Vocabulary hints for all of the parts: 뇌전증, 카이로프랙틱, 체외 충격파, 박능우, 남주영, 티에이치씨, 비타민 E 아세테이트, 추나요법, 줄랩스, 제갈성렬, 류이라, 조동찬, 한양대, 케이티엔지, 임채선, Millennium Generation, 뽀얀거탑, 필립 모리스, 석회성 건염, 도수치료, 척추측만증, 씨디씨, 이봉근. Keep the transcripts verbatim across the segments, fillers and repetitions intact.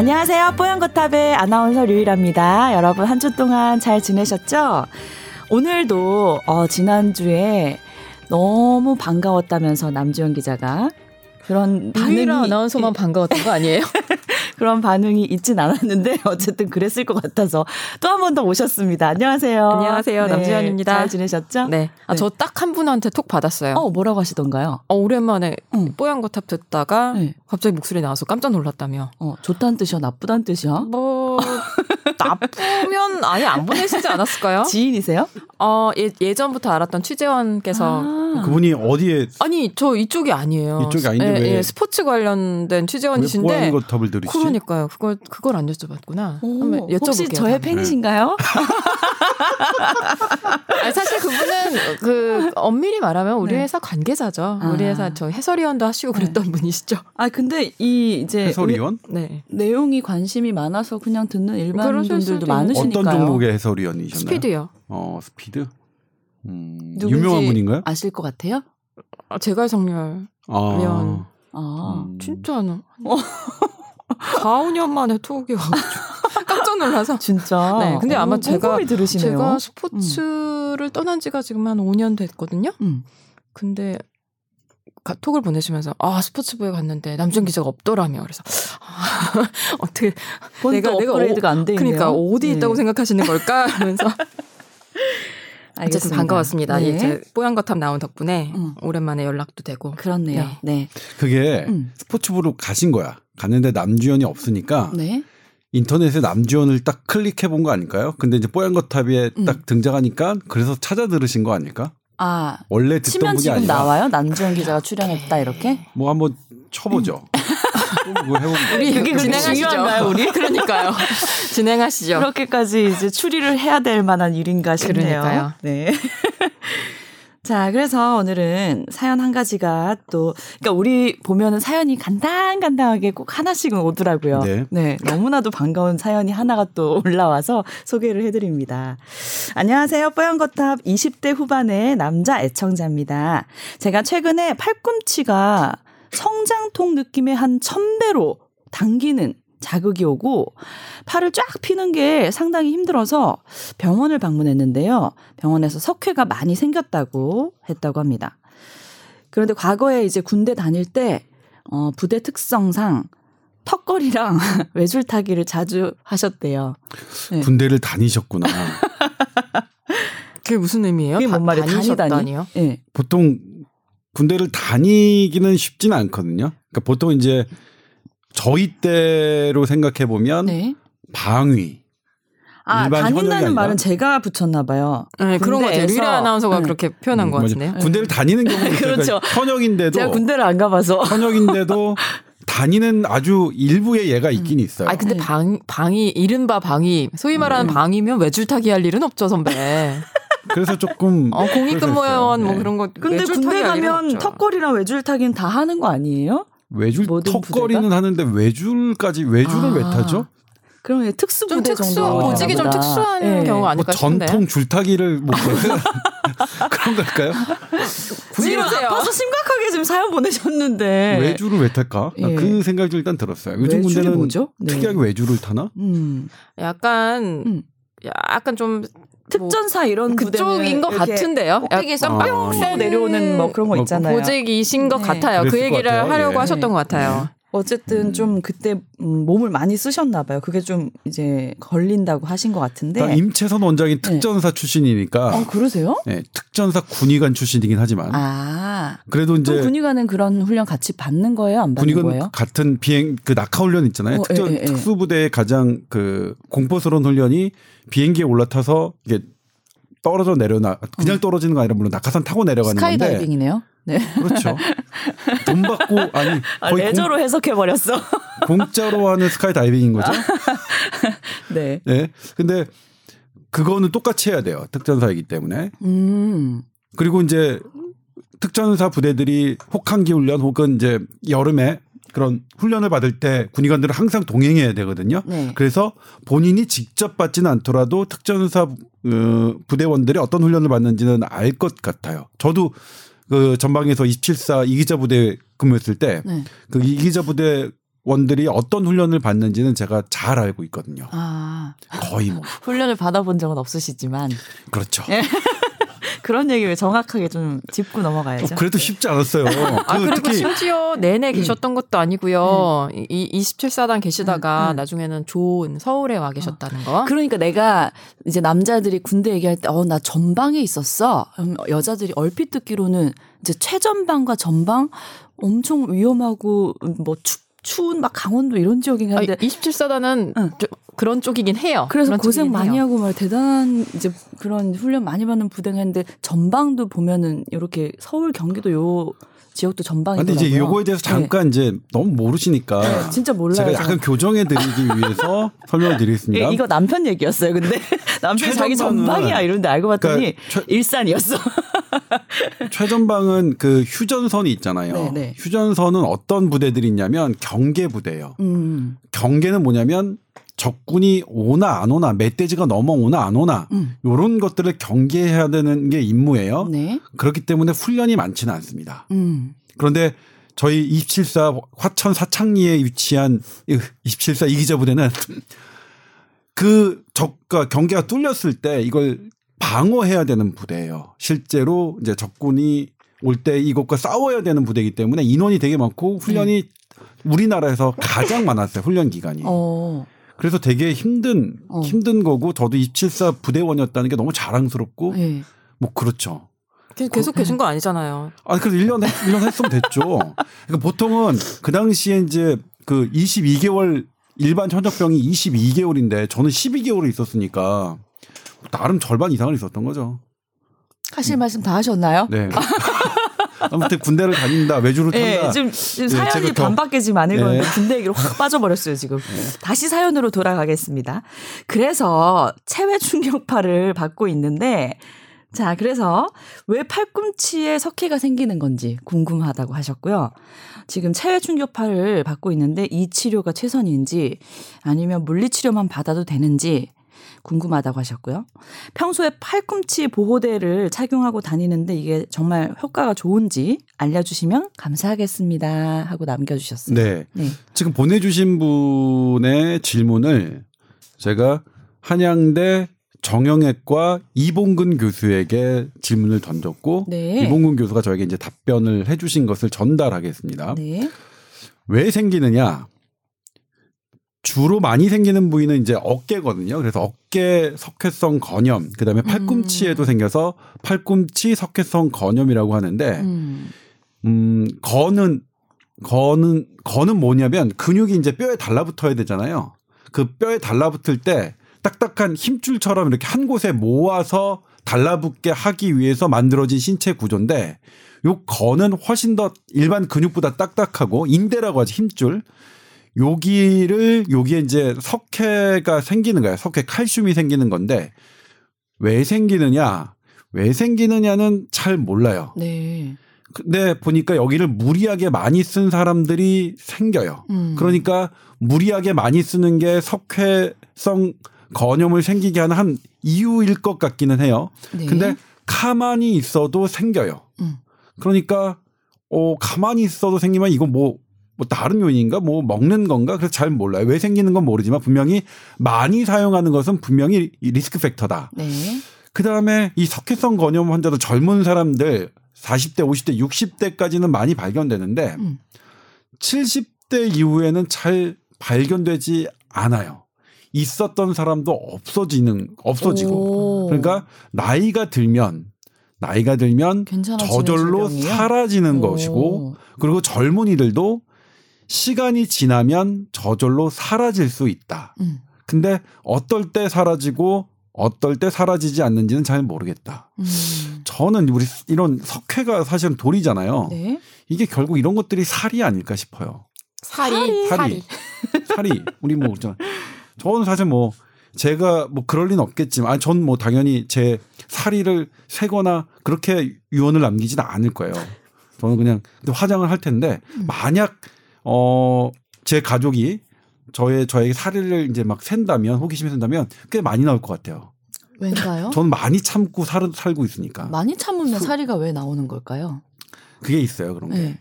안녕하세요. 뽀얀거탑의 아나운서 류이라입니다. 여러분 한 주 동안 잘 지내셨죠? 오늘도 어, 지난주에 너무 반가웠다면서 남주영 기자가 그런 반응이 류이라 아나운서만 반가웠던 거 아니에요? 그런 반응이 있진 않았는데 어쨌든 그랬을 것 같아서 또 한 번 더 오셨습니다. 안녕하세요. 안녕하세요. 네, 남주현입니다. 잘 지내셨죠? 네. 아, 네. 저 딱 한 분한테 톡 받았어요. 어, 뭐라고 하시던가요? 어, 오랜만에 응. 뽀얀거탑 듣다가 네. 갑자기 목소리 나와서 깜짝 놀랐다며. 어, 좋다는 뜻이야? 나쁘다는 뜻이야? 뭐... 나쁘면 아예 안 보내시지 않았을까요? 지인이세요? 어, 예, 예전부터 알았던 취재원께서 아~ 그분이 어디에 아니 저 이쪽이 아니에요. 이쪽이 아닌데 예, 왜 예, 스포츠 관련된 취재원이신데 왜 뽀얀거탑을 들으시지? 그러니까요. 그걸 그걸 안 여쭤봤구나. 한번 여쭤볼게요. 혹시 저의 다음에. 팬이신가요? 아니, 사실 그분은 그 엄밀히 말하면 우리 네. 회사 관계자죠. 아. 우리 회사 저 해설위원도 하시고 그랬던 네. 분이시죠. 아 근데 이 이제 해설위원? 네 내용이 관심이 많아서 그냥 듣는 일반 분들도 많으시니까요. 어떤 종목의 해설위원이셨나요? 스피드요. 어 스피드? 음, 유명한 분인가요? 아실 것 같아요? 아, 제갈성렬 아. 위원. 아 음. 진짜는. 사, 오 년 만에 톡이 와가지고 깜짝 놀라서 진짜. 네, 근데 아마 오, 제가 들으시네요. 제가 스포츠를 음. 떠난 지가 지금 한 오 년 됐거든요. 음. 근데 가, 톡을 보내시면서 아 스포츠부에 갔는데 남준 기자가 없더라며. 그래서 아, 어떻게 내가 내가 업그레이드가 안 돼 있네요. 그러니까 어디 네. 있다고 생각하시는 걸까? 그러면서 어쨌든 반가웠습니다. 네. 예, 뽀얀거탑 나온 덕분에 음. 오랜만에 연락도 되고. 그렇네요. 네. 네. 그게 음. 스포츠부로 가신 거야. 갔는데 남주현이 없으니까 네? 인터넷에 남주현을 딱 클릭해 본 거 아닐까요? 근데 이제 뽀얀거탑에 음. 딱 등장하니까 그래서 찾아 들으신 거 아닐까? 아 원래 듣던 치면 분이 지금 아니라. 나와요? 남주현 기자가 출연했다 이렇게? 뭐 한번 쳐보죠. 뭐 우리 그게 진행하시죠. 우리 그러니까요. 진행하시죠. 그렇게까지 이제 추리를 해야 될 만한 일인가 싶네요. 그러니까요. 네. 자, 그래서 오늘은 사연 한 가지가 또, 그러니까 우리 보면은 사연이 간당간당하게 꼭 하나씩은 오더라고요. 네. 네. 너무나도 반가운 사연이 하나가 또 올라와서 소개를 해드립니다. 안녕하세요. 뽀얀거탑 이십 대 후반의 남자 애청자입니다. 제가 최근에 팔꿈치가 성장통 느낌의 한 천 배로 당기는 자극이 오고 팔을 쫙 피는 게 상당히 힘들어서 병원을 방문했는데요. 병원에서 석회가 많이 생겼다고 했다고 합니다. 그런데 과거에 이제 군대 다닐 때 어, 부대 특성상 턱걸이랑 외줄타기를 자주 하셨대요. 네. 군대를 다니셨구나. 그게 무슨 의미예요? 그게 뭔 말이에요? 다니셨다니요? 네. 보통 군대를 다니기는 쉽지는 않거든요. 그러니까 보통 이제 저희 때로 생각해보면 네. 방위. 아, 다닌다는 말은 제가 붙였나 봐요. 네, 그런 것 같아요. 류이라 아나운서가 네. 그렇게 표현한 음, 것 같은데요. 맞아. 군대를 다니는 경우는 그렇죠. 현역인데도. 제가 군대를 안 가봐서. 현역인데도 다니는 아주 일부의 예가 있긴 있어요. 아, 근데 방, 방위, 이른바 방위. 소위 말하는 네. 방위면 외줄타기 할 일은 없죠, 선배. 그래서 조금 어, 공익근무원 뭐 네. 그런 거. 근데 군대 가면 턱걸이랑 외줄타기는 다 하는 거 아니에요? 외줄 턱걸이는 부대가? 하는데 외줄까지 외줄을 아, 왜 타죠? 그럼 특수부대 특수, 정도 보직이 좀 특수한 네. 경우 아닐까 뭐 싶은데 전통 줄타기를 뭐 그런 걸까요? 지금 아파서 심각하게 지금 사연 보내셨는데 외줄을 왜 탈까? 예. 그 생각이 일단 들었어요. 요즘 군대는 뭐죠? 특이하게 네. 외줄을 타나? 음. 약간 음. 약간 좀 특전사 이런 그쪽인 것 같은데요. 꼭대기에 쌈빵 쏘 내려오는 뭐 그런 거 있잖아요. 보직이신 것 네. 같아요. 그 얘기를 같아요. 하려고 예. 하셨던 것 같아요. 네. 어쨌든 음. 좀 그때 몸을 많이 쓰셨나 봐요. 그게 좀 이제 걸린다고 하신 것 같은데. 임채선 원장이 특전사 네. 출신이니까. 어, 그러세요? 네, 특전사 군의관 출신이긴 하지만. 아, 그래도 이제 군의관은 그런 훈련 같이 받는 거예요, 안 받는 군의관 거예요? 같은 비행 그 낙하 훈련 있잖아요. 어, 특전 예, 예, 예. 특수부대의 가장 그 공포스러운 훈련이 비행기에 올라타서 이게 떨어져 내려나 그냥 음. 떨어지는 거 아니라 물론 낙하산 타고 내려가는 스카이 건데. 스카이다이빙이네요. 네. 그렇죠. 돈 받고 아니 아, 레저로 공, 해석해버렸어. 공짜로 하는 스카이다이빙인 거죠. 아, 네. 네. 근데 그거는 똑같이 해야 돼요. 특전사이기 때문에. 음. 그리고 이제 특전사 부대들이 혹한기 훈련 혹은 이제 여름에 그런 훈련을 받을 때 군의관들은 항상 동행해야 되거든요. 네. 그래서 본인이 직접 받지는 않더라도 특전사 어, 부대원들이 어떤 훈련을 받는지는 알 것 같아요. 저도 그 전방에서 이십칠사 이기자 부대 근무했을 때 그 네. 이기자 부대 원들이 어떤 훈련을 받는지는 제가 잘 알고 있거든요. 아. 거의 뭐. 훈련을 받아본 적은 없으시지만. 그렇죠. 그런 얘기 왜 정확하게 좀 짚고 넘어가야죠. 어, 그래도 쉽지 않았어요. 아, 그리고 특히... 심지어 내내 계셨던 음. 것도 아니고요. 음. 이, 이십칠 사단 계시다가 음. 음. 나중에는 좋은 서울에 와 계셨다는 거. 그러니까 내가 이제 남자들이 군대 얘기할 때 어, 나 전방에 있었어. 여자들이 얼핏 듣기로는 이제 최전방과 전방 엄청 위험하고 뭐 춥 추운 막 강원도 이런 지역이긴 한데 아, 이십칠 사단은 응. 저, 그런 쪽이긴 해요. 그래서 고생 많이 해요. 하고 막 대단한 이제 그런 훈련 많이 받는 부대인데 전방도 보면은 이렇게 서울 경기도 요 지역도 전방이더라고요. 근데 이제 요거에 대해서 잠깐 네. 이제 너무 모르시니까 네, 진짜 몰라요. 제가 약간 저는. 교정해 드리기 위해서 설명을 드리겠습니다. 예, 이거 남편 얘기였어요. 근데 남편이 자기 전방이야 이런데 알고 봤더니 그러니까 최, 일산이었어. 최전방은 그 휴전선이 있잖아요. 네, 네. 휴전선은 어떤 부대들이 있냐면 경계 부대예요. 음. 경계는 뭐냐면 적군이 오나 안 오나 멧돼지가 넘어오나 안 오나 음. 이런 것들을 경계해야 되는 게 임무예요. 네. 그렇기 때문에 훈련이 많지는 않습니다. 음. 그런데 저희 이십칠 사 화천 사창리에 위치한 이십칠 사 이기자 부대는 그 적과 경계가 뚫렸을 때 이걸 방어해야 되는 부대예요. 실제로 이제 적군이 올 때 이것과 싸워야 되는 부대이기 때문에 인원이 되게 많고 훈련이 음. 우리나라에서 가장 많았어요. 훈련 기간이. 어. 그래서 되게 힘든 어. 힘든 거고 저도 이십칠 사 부대원이었다는 게 너무 자랑스럽고 네. 뭐 그렇죠. 계속 계신 거 아니잖아요. 아 그래서 일 년 일 년 했으면 됐죠. 그러니까 보통은 그 당시에 이제 그 이십이 개월 일반 현역병이 이십이 개월인데 저는 십이 개월이 있었으니까 나름 절반 이상을 있었던 거죠. 하실 음. 말씀 다 하셨나요? 네. 아무튼 군대를 다닌다, 외주로 탄다. 네, 지금, 지금 네, 사연이 반밖에 지금 안 읽었는데 네. 군대 얘기로 확 빠져버렸어요 지금. 네. 다시 사연으로 돌아가겠습니다. 그래서 체외 충격파를 받고 있는데 자 그래서 왜 팔꿈치에 석회가 생기는 건지 궁금하다고 하셨고요. 지금 체외 충격파를 받고 있는데 이 치료가 최선인지 아니면 물리치료만 받아도 되는지 궁금하다고 하셨고요. 평소에 팔꿈치 보호대를 착용하고 다니는데 이게 정말 효과가 좋은지 알려주시면 감사하겠습니다 하고 남겨주셨습니다. 네. 네. 지금 보내주신 분의 질문을 제가 한양대 정형외과 이봉근 교수에게 질문을 던졌고 네. 이봉근 교수가 저에게 이제 답변을 해주신 것을 전달하겠습니다. 네. 왜 생기느냐? 주로 많이 생기는 부위는 이제 어깨거든요. 그래서 어깨 석회성 건염, 그다음에 팔꿈치에도 음. 생겨서 팔꿈치 석회성 건염이라고 하는데, 음, 음 건은 건은 건은 뭐냐면 근육이 이제 뼈에 달라붙어야 되잖아요. 그 뼈에 달라붙을 때 딱딱한 힘줄처럼 이렇게 한 곳에 모아서 달라붙게 하기 위해서 만들어진 신체 구조인데, 요 건은 훨씬 더 일반 근육보다 딱딱하고 인대라고 하죠, 힘줄. 여기를 여기에 이제 석회가 생기는 거예요. 석회 칼슘이 생기는 건데 왜 생기느냐? 왜 생기느냐는 잘 몰라요. 네. 근데 보니까 여기를 무리하게 많이 쓴 사람들이 생겨요. 음. 그러니까 무리하게 많이 쓰는 게 석회성 건염을 생기게 하는 한 이유일 것 같기는 해요. 네. 근데 가만히 있어도 생겨요. 음. 그러니까 어 가만히 있어도 생기면 이거 뭐 뭐 다른 요인인가? 뭐 먹는 건가? 그래서 잘 몰라요. 왜 생기는 건 모르지만 분명히 많이 사용하는 것은 분명히 리스크 팩터다. 네. 그다음에 이 석회성 건염 환자도 젊은 사람들 사십 대, 오십 대, 육십 대까지는 많이 발견되는데 음. 칠십 대 이후에는 잘 발견되지 않아요. 있었던 사람도 없어지는 없어지고. 오. 그러니까 나이가 들면 나이가 들면 저절로 질병이야? 사라지는 오. 것이고 그리고 젊은이들도 시간이 지나면 저절로 사라질 수 있다. 음. 근데 어떨 때 사라지고 어떨 때 사라지지 않는지는 잘 모르겠다. 음. 저는 우리 이런 석회가 사실은 돌이잖아요. 네. 이게 결국 이런 것들이 살이 아닐까 싶어요. 살이? 살이. 살이. 우리 뭐, 저는 사실 뭐, 제가 뭐 그럴 리는 없겠지만, 전 뭐 당연히 제 살이를 세거나 그렇게 유언을 남기지는 않을 거예요. 저는 그냥 화장을 할 텐데, 음. 만약 어, 제 가족이 저의, 저에게 살을 이제 막 샌다면, 호기심이 샌다면, 꽤 많이 나올 것 같아요. 왜인가요? 저는 많이 참고 살, 살고 있으니까. 많이 참으면 수, 살이가 왜 나오는 걸까요? 그게 있어요, 그런 네. 게.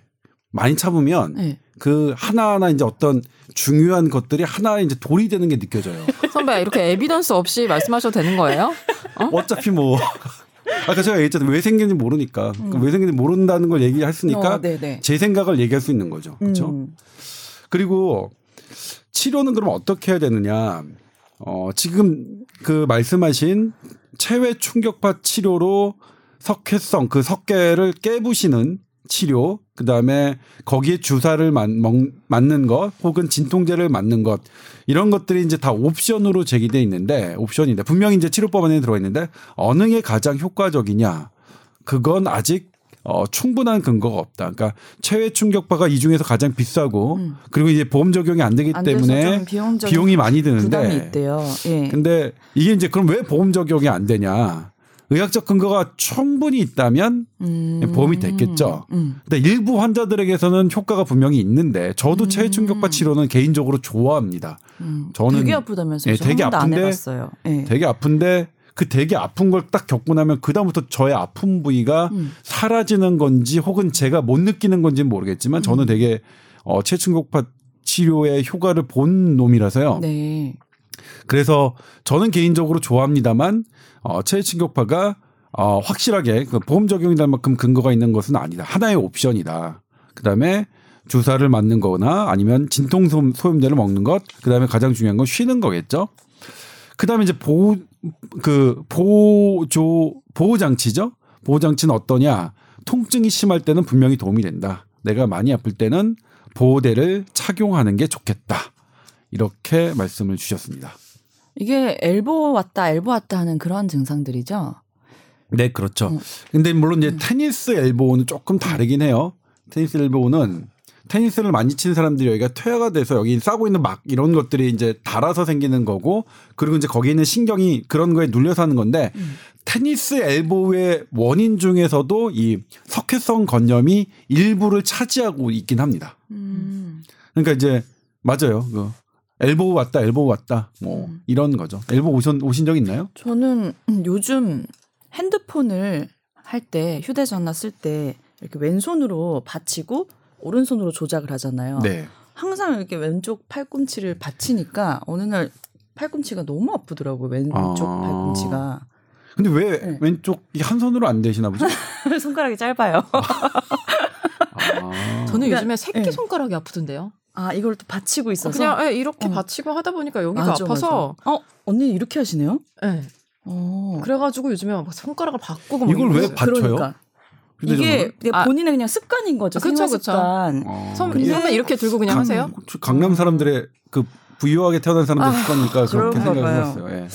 많이 참으면, 네. 그 하나하나 이제 어떤 중요한 것들이 하나 이제 돌이 되는 게 느껴져요. 선배 이렇게 에비던스 없이 말씀하셔도 되는 거예요? 어? 어차피 뭐 아까 제가 얘기했잖아요. 왜 생겼는지 모르니까. 음. 왜 생겼는지 모른다는 걸 얘기했으니까 어, 제 생각을 얘기할 수 있는 거죠. 그렇죠? 음. 그리고 치료는 그럼 어떻게 해야 되느냐. 어, 지금 그 말씀하신 체외 충격파 치료로 석회성 그 석계를 깨부시는 치료, 그 다음에 거기에 주사를 맞, 먹, 맞는 것, 혹은 진통제를 맞는 것, 이런 것들이 이제 다 옵션으로 제기되어 있는데, 옵션인데, 분명히 이제 치료법 안에 들어가 있는데, 어느 게 가장 효과적이냐, 그건 아직 어, 충분한 근거가 없다. 그러니까 체외 충격파가 이 중에서 가장 비싸고, 음. 그리고 이제 보험 적용이 안 되기 안 때문에 비용이 많이 드는데, 부담이 있대요. 예. 근데 이게 이제 그럼 왜 보험 적용이 안 되냐. 의학적 근거가 충분히 있다면 음. 보험이 됐겠죠. 음. 근데 일부 환자들에게서는 효과가 분명히 있는데 저도 음. 체외 충격파 치료는 개인적으로 좋아합니다. 음. 저는 되게 아프다면서요. 네, 되게 아픈데 안 해봤어요. 네. 되게 아픈데 그 되게 아픈 걸 딱 겪고 나면 그 다음부터 저의 아픈 부위가 음. 사라지는 건지 혹은 제가 못 느끼는 건지는 모르겠지만 저는 음. 되게 어, 체외 충격파 치료의 효과를 본 놈이라서요. 네. 그래서 저는 개인적으로 좋아합니다만 어, 체외 충격파가 어, 확실하게 그 보험 적용이랄 만큼 근거가 있는 것은 아니다. 하나의 옵션이다. 그다음에 주사를 맞는 거나 아니면 진통 소음, 소염제를 먹는 것. 그다음에 가장 중요한 건 쉬는 거겠죠. 그다음에 이제 보호 그 보조 보호 장치죠. 보호 장치는 어떠냐? 통증이 심할 때는 분명히 도움이 된다. 내가 많이 아플 때는 보호대를 착용하는 게 좋겠다. 이렇게 말씀을 주셨습니다. 이게 엘보 왔다 엘보 왔다 하는 그런 증상들이죠. 네, 그렇죠. 어. 근데 물론 이제 음. 테니스 엘보는 조금 다르긴 해요. 테니스 엘보는 테니스를 많이 친 사람들이 여기가 퇴화가 돼서 여기 싸고 있는 막 이런 것들이 이제 달아서 생기는 거고, 그리고 이제 거기에 있는 신경이 그런 거에 눌려서 하는 건데 음. 테니스 엘보의 원인 중에서도 이 석회성 건염이 일부를 차지하고 있긴 합니다. 음. 그러니까 이제 맞아요. 그 엘보 왔다, 엘보 왔다, 뭐 음. 이런 거죠. 엘보 오신 오신 적 있나요? 저는 요즘 핸드폰을 할 때 휴대전화 쓸 때 이렇게 왼손으로 받치고 오른손으로 조작을 하잖아요. 네. 항상 이렇게 왼쪽 팔꿈치를 받치니까 어느 날 팔꿈치가 너무 아프더라고요. 왼쪽 아... 팔꿈치가. 근데 왜 네. 왼쪽 이게 한 손으로 안 되시나 보죠? 손가락이 짧아요. 아... 저는 그러니까, 요즘에 새끼 손가락이 네. 아프던데요. 아, 이걸 또 받치고 있어서. 그냥 에, 이렇게 어. 받치고 하다 보니까 여기가 맞아, 아파서. 맞아. 어, 언니 이렇게 하시네요? 예. 네. 어. 그래가지고 요즘에 막 손가락을 바꾸고 막 이걸 왜 받쳐요? 그러니까. 이게 아. 본인의 그냥 습관인 거죠. 그쵸, 그쵸. 어. 선배 예. 이렇게 들고 그냥 강, 하세요? 강남 사람들의 그 부유하게 태어난 사람들 아, 습관이니까 그렇게 생각했어요. 예.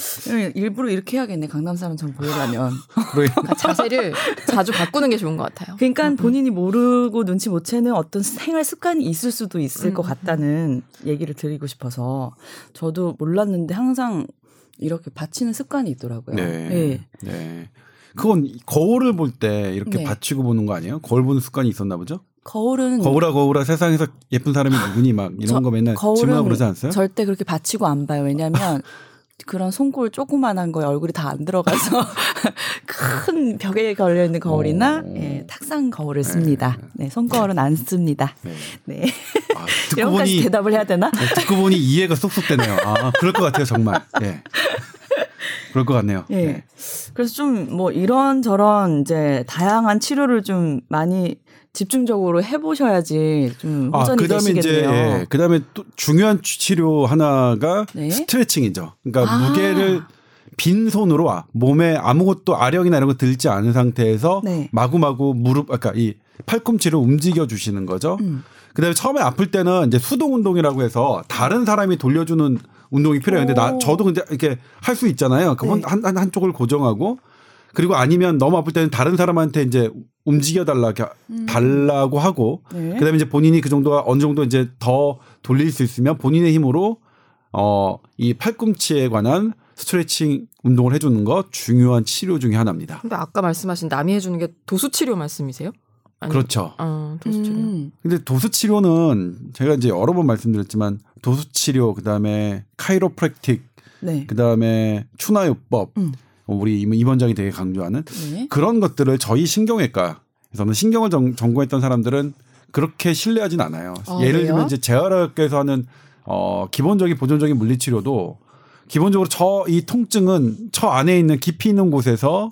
일부러 이렇게 해야겠네. 강남 사람처럼 보이려면. 그러니까 자세를 자주 바꾸는 게 좋은 것 같아요. 그러니까 음. 본인이 모르고 눈치 못 채는 어떤 생활 습관이 있을 수도 있을 음. 것 같다는 얘기를 드리고 싶어서 저도 몰랐는데 항상 이렇게 받치는 습관이 있더라고요. 네. 네. 네. 그건 거울을 볼 때 이렇게 네. 받치고 보는 거 아니에요? 거울 보는 습관이 있었나 보죠? 거울은 거울아 거울아 세상에서 예쁜 사람이 누구니 막 이런 저, 거 맨날 질문하고 그러지 않았어요? 절대 그렇게 받치고 안 봐요. 왜냐하면 그런 손골 조그만한 거에 얼굴이 다 안 들어가서 큰 벽에 걸려있는 거울이나 예, 탁상 거울을 네. 씁니다. 네, 손거울은 안 씁니다. 네. 네. 아, 듣고 이런 보니, 대답을 해야 되나? 네, 듣고 보니 이해가 쏙쏙 되네요. 아, 그럴 것 같아요 정말. 네. 그럴 것 같네요. 예. 네. 그래서 좀 뭐 이런 저런 이제 다양한 치료를 좀 많이 집중적으로 해보셔야지 좀 호전이 아, 되시겠네요. 이제, 예. 그다음에 또 중요한 치료 하나가 네? 스트레칭이죠. 그러니까 아. 무게를 빈손으로 와 몸에 아무것도 아령이나 이런 거 들지 않은 상태에서 네. 마구마구 무릎 아까 그러니까 이 팔꿈치를 움직여 주시는 거죠. 음. 그다음에 처음에 아플 때는 이제 수동 운동이라고 해서 다른 사람이 돌려주는 운동이 필요해요. 근데 나 저도 근데 이렇게 할 수 있잖아요. 그럼 네. 한, 한 한쪽을 고정하고 그리고 아니면 너무 아플 때는 다른 사람한테 이제 움직여 달라 음. 달라고 하고 네. 그다음에 이제 본인이 그 정도가 어느 정도 이제 더 돌릴 수 있으면 본인의 힘으로 어, 이 팔꿈치에 관한 스트레칭 운동을 해주는 거 중요한 치료 중에 하나입니다. 근데 아까 말씀하신 남이 해주는 게 도수 치료 말씀이세요? 아니, 그렇죠. 어, 도수치료. 음. 근데 도수치료는 제가 이제 여러 번 말씀드렸지만 도수치료, 그 다음에 카이로프랙틱, 네. 그 다음에 추나요법, 음. 우리 임 원장이 되게 강조하는 네. 그런 것들을 저희 신경외과에서는 신경을 전, 전공했던 사람들은 그렇게 신뢰하진 않아요. 아, 예를 그래요? 들면 이제 재활학에서 하는 어, 기본적인 보존적인 물리치료도 기본적으로 저 이 통증은 저 안에 있는 깊이 있는 곳에서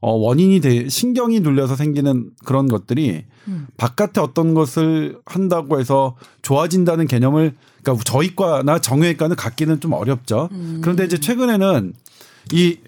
어, 원인이 돼 신경이 눌려서 생기는 그런 것들이 음. 바깥에 어떤 것을 한다고 해서 좋아진다는 개념을 그러니까 저희과나 정형외과는 갖기는 좀 어렵죠. 음. 그런데 이제 최근에는 이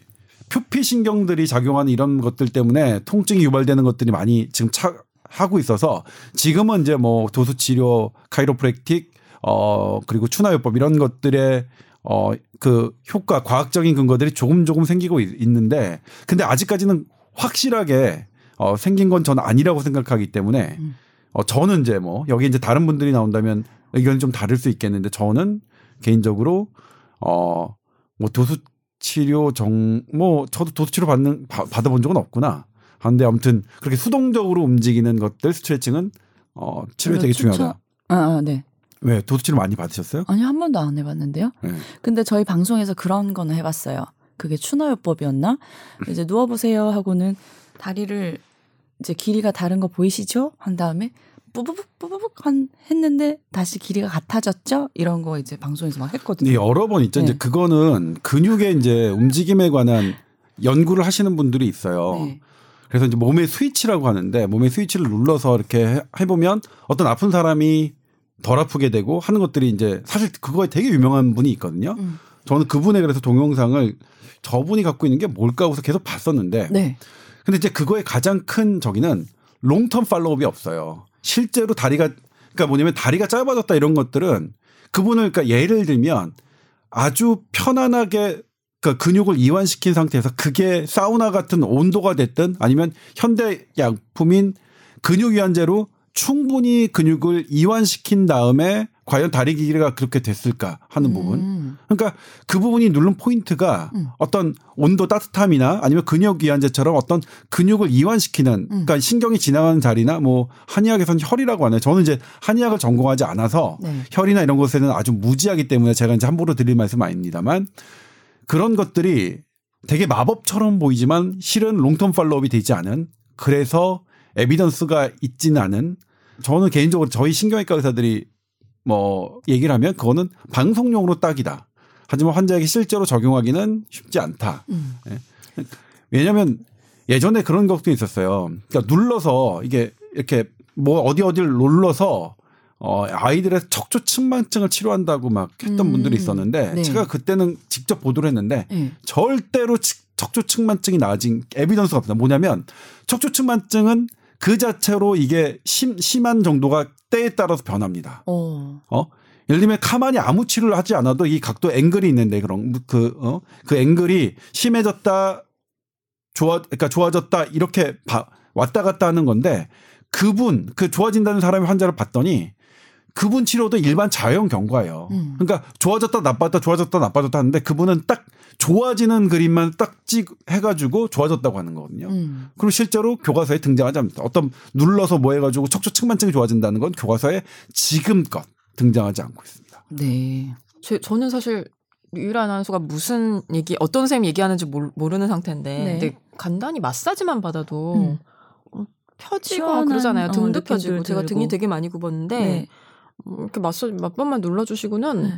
표피 신경들이 작용하는 이런 것들 때문에 통증이 유발되는 것들이 많이 지금 차, 하고 있어서 지금은 이제 뭐 도수치료, 카이로프랙틱, 어 그리고 추나요법 이런 것들의 어, 그 효과, 과학적인 근거들이 조금 조금 생기고 있, 있는데, 근데 아직까지는 확실하게 어, 생긴 건 전 아니라고 생각하기 때문에, 음. 어, 저는 이제 뭐, 여기 이제 다른 분들이 나온다면 의견이 좀 다를 수 있겠는데, 저는 개인적으로, 어, 뭐 도수치료 정, 뭐, 저도 도수치료 받는, 바, 받아본 적은 없구나. 근데 아무튼 그렇게 수동적으로 움직이는 것들, 스트레칭은, 어, 치료에 되게 추천... 중요하다. 아, 아 네. 왜? 도수치료 많이 받으셨어요? 아니요. 한 번도 안 해봤는데요. 네. 근데 저희 방송에서 그런 거는 해봤어요. 그게 추나요법이었나? 이제 누워보세요 하고는 다리를 이제 길이가 다른 거 보이시죠? 한 다음에 뿌부북 뿌부북 한 했는데 다시 길이가 같아졌죠? 이런 거 이제 방송에서 막 했거든요. 네, 여러 번 있죠. 네. 이제 그거는 근육의 이제 움직임에 관한 연구를 하시는 분들이 있어요. 네. 그래서 이제 몸의 스위치라고 하는데 몸의 스위치를 눌러서 이렇게 해보면 어떤 아픈 사람이 덜 아프게 되고 하는 것들이 이제 사실 그거에 되게 유명한 분이 있거든요. 음. 저는 그분의 그래서 동영상을 저분이 갖고 있는 게 뭘까 하고서 계속 봤었는데 네. 근데 이제 그거의 가장 큰 저기는 롱텀 팔로우업이 없어요. 실제로 다리가 그러니까 뭐냐면 다리가 짧아졌다 이런 것들은 그분을 그러니까 예를 들면 아주 편안하게 그러니까 근육을 이완시킨 상태에서 그게 사우나 같은 온도가 됐든 아니면 현대 약품인 근육 이완제로 충분히 근육을 이완시킨 다음에 과연 다리 길이가 그렇게 됐을까 하는 음. 부분. 그러니까 그 부분이 누른 포인트가 음. 어떤 온도 따뜻함이나 아니면 근육 이완제처럼 어떤 근육을 이완시키는 음. 그러니까 신경이 지나가는 자리나 뭐 한의학에서는 혈이라고 하네요. 저는 이제 한의학을 전공하지 않아서 네. 혈이나 이런 것에는 아주 무지하기 때문에 제가 이제 함부로 드릴 말씀은 아닙니다만 그런 것들이 되게 마법처럼 보이지만 실은 롱텀 팔로업이 되지 않은 그래서 에비던스가 있지는 않은 저는 개인적으로 저희 신경외과 의사들이 뭐 얘기를 하면 그거는 방송용으로 딱이다. 하지만 환자에게 실제로 적용하기는 쉽지 않다. 음. 왜냐하면 예전에 그런 것도 있었어요. 그러니까 눌러서 이게 이렇게 뭐 어디 어디를 눌러서 어 아이들의 척추 측만증을 치료한다고 막 했던 음. 분들이 있었는데 네. 제가 그때는 직접 보도를 했는데 네. 절대로 척추 측만증이 나아진 에비던스가 없다. 뭐냐면 척추 측만증은 그 자체로 이게 심, 심한 정도가 때에 따라서 변합니다. 어. 어? 예를 들면 가만히 아무 치료를 하지 않아도 이 각도 앵글이 있는데 그런 그, 어? 그 앵글이 심해졌다, 좋아, 그러니까 좋아졌다 이렇게 바, 왔다 갔다 하는 건데 그분 그 좋아진다는 사람의 환자를 봤더니 그분 치료도 일반 자연 경과예요. 음. 그러니까 좋아졌다 나빠졌다 좋아졌다 나빠졌다 하는데 그분은 딱 좋아지는 그림만 딱 찍 해가지고 좋아졌다고 하는 거거든요. 음. 그리고 실제로 교과서에 등장하지 않습니다. 어떤 눌러서 뭐 해가지고 척추 측만증이 좋아진다는 건 교과서에 지금껏 등장하지 않고 있습니다. 네, 제, 저는 사실 류이라 아나운서가 무슨 얘기 어떤 쌤 얘기하는지 모르, 모르는 상태인데 네. 근데 간단히 마사지만 받아도 음. 어, 펴지고 그러잖아요. 등도 어, 펴지고 제가 등이 되게 많이 굽었는데 네. 이렇게 마사지 몇 번만 눌러주시고는 네.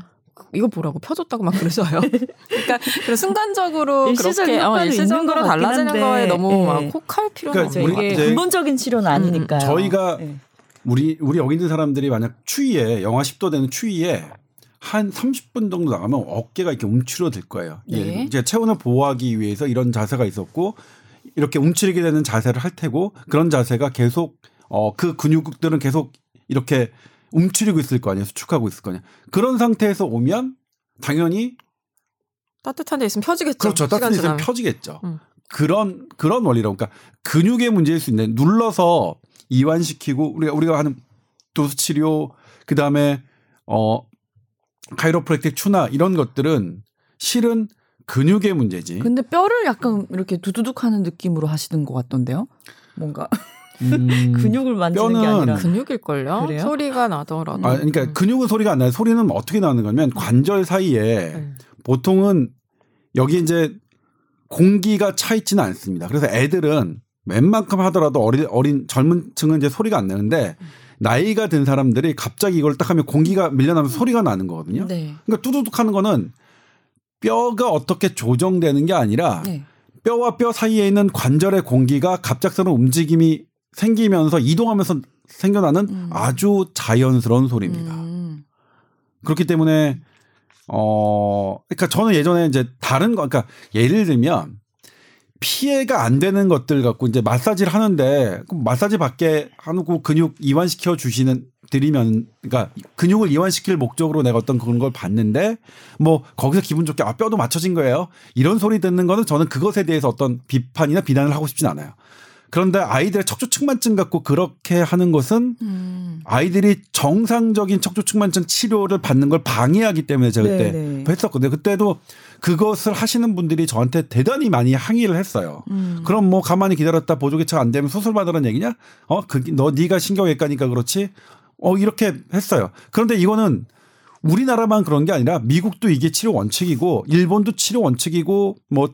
이거 보라고 펴줬다고 막 그러셔요. 그러니까 그런 순간적으로 그렇게 어, 일시적으로 달라지는 거에 너무 네. 막 혹할 필요는 없죠. 그러니까 이게 근본적인 치료는 아니니까요. 저희가 네. 우리 우리 여기 있는 사람들이 만약 추위에 영하 십 도 되는 추위에 한 삼십 분 정도 나가면 어깨가 이렇게 움츠러들 거예요. 네. 예. 이제 체온을 보호하기 위해서 이런 자세가 있었고 이렇게 움츠리게 되는 자세를 할 테고 그런 자세가 계속 어, 그 근육들은 계속 이렇게 움츠리고 있을 거 아니에요. 수축하고 있을 거 아니에요. 그런 상태에서 오면 당연히 따뜻한 데 있으면 펴지겠죠. 그렇죠. 따뜻한 데 있으면 펴지겠죠. 음. 그런 그런 원리라고. 그러니까 근육의 문제일 수 있는데 눌러서 이완시키고 우리가 우리가 하는 도수치료 그다음에 어 카이로프랙틱 추나 이런 것들은 실은 근육의 문제지. 근데 뼈를 약간 이렇게 두두둑 하는 느낌으로 하시는 것 같던데요. 뭔가 음, 근육을 만지는 게 아니라 근육일걸요? 그래요? 소리가 나더라도. 아, 그러니까 근육은 소리가 안 나요. 소리는 어떻게 나는 거냐면 관절 사이에 음. 보통은 여기 이제 공기가 차 있지는 않습니다. 그래서 애들은 웬만큼 하더라도 어린, 어린 젊은 층은 이제 소리가 안 나는데 나이가 든 사람들이 갑자기 이걸 딱 하면 공기가 밀려나면서 소리가 나는 거거든요. 네. 그러니까 뚜두둑 하는 거는 뼈가 어떻게 조정되는 게 아니라 네. 뼈와 뼈 사이에 있는 관절의 공기가 갑작스러운 움직임이 생기면서 이동하면서 생겨나는 음. 아주 자연스러운 소리입니다. 음. 그렇기 때문에 어 그러니까 저는 예전에 이제 다른 거 그러니까 예를 들면 피해가 안 되는 것들 갖고 이제 마사지를 하는데 마사지 밖에 하고 근육 이완시켜 주시는 드리면 그러니까 근육을 이완시킬 목적으로 내가 어떤 그런 걸 봤는데 뭐 거기서 기분 좋게 아 뼈도 맞춰진 거예요. 이런 소리 듣는 거는 저는 그것에 대해서 어떤 비판이나 비난을 하고 싶진 않아요. 그런데 아이들의 척추측만증 갖고 그렇게 하는 것은 음. 아이들이 정상적인 척추측만증 치료를 받는 걸 방해하기 때문에 제가 그때 네네. 했었거든요. 그때도 그것을 하시는 분들이 저한테 대단히 많이 항의를 했어요. 음. 그럼 뭐 가만히 기다렸다 보조기처가 안 되면 수술 받으라는 얘기냐? 어, 그, 너 네가 신경외과니까 그렇지? 어 이렇게 했어요. 그런데 이거는 우리나라만 그런 게 아니라 미국도 이게 치료 원칙이고 일본도 치료 원칙이고 뭐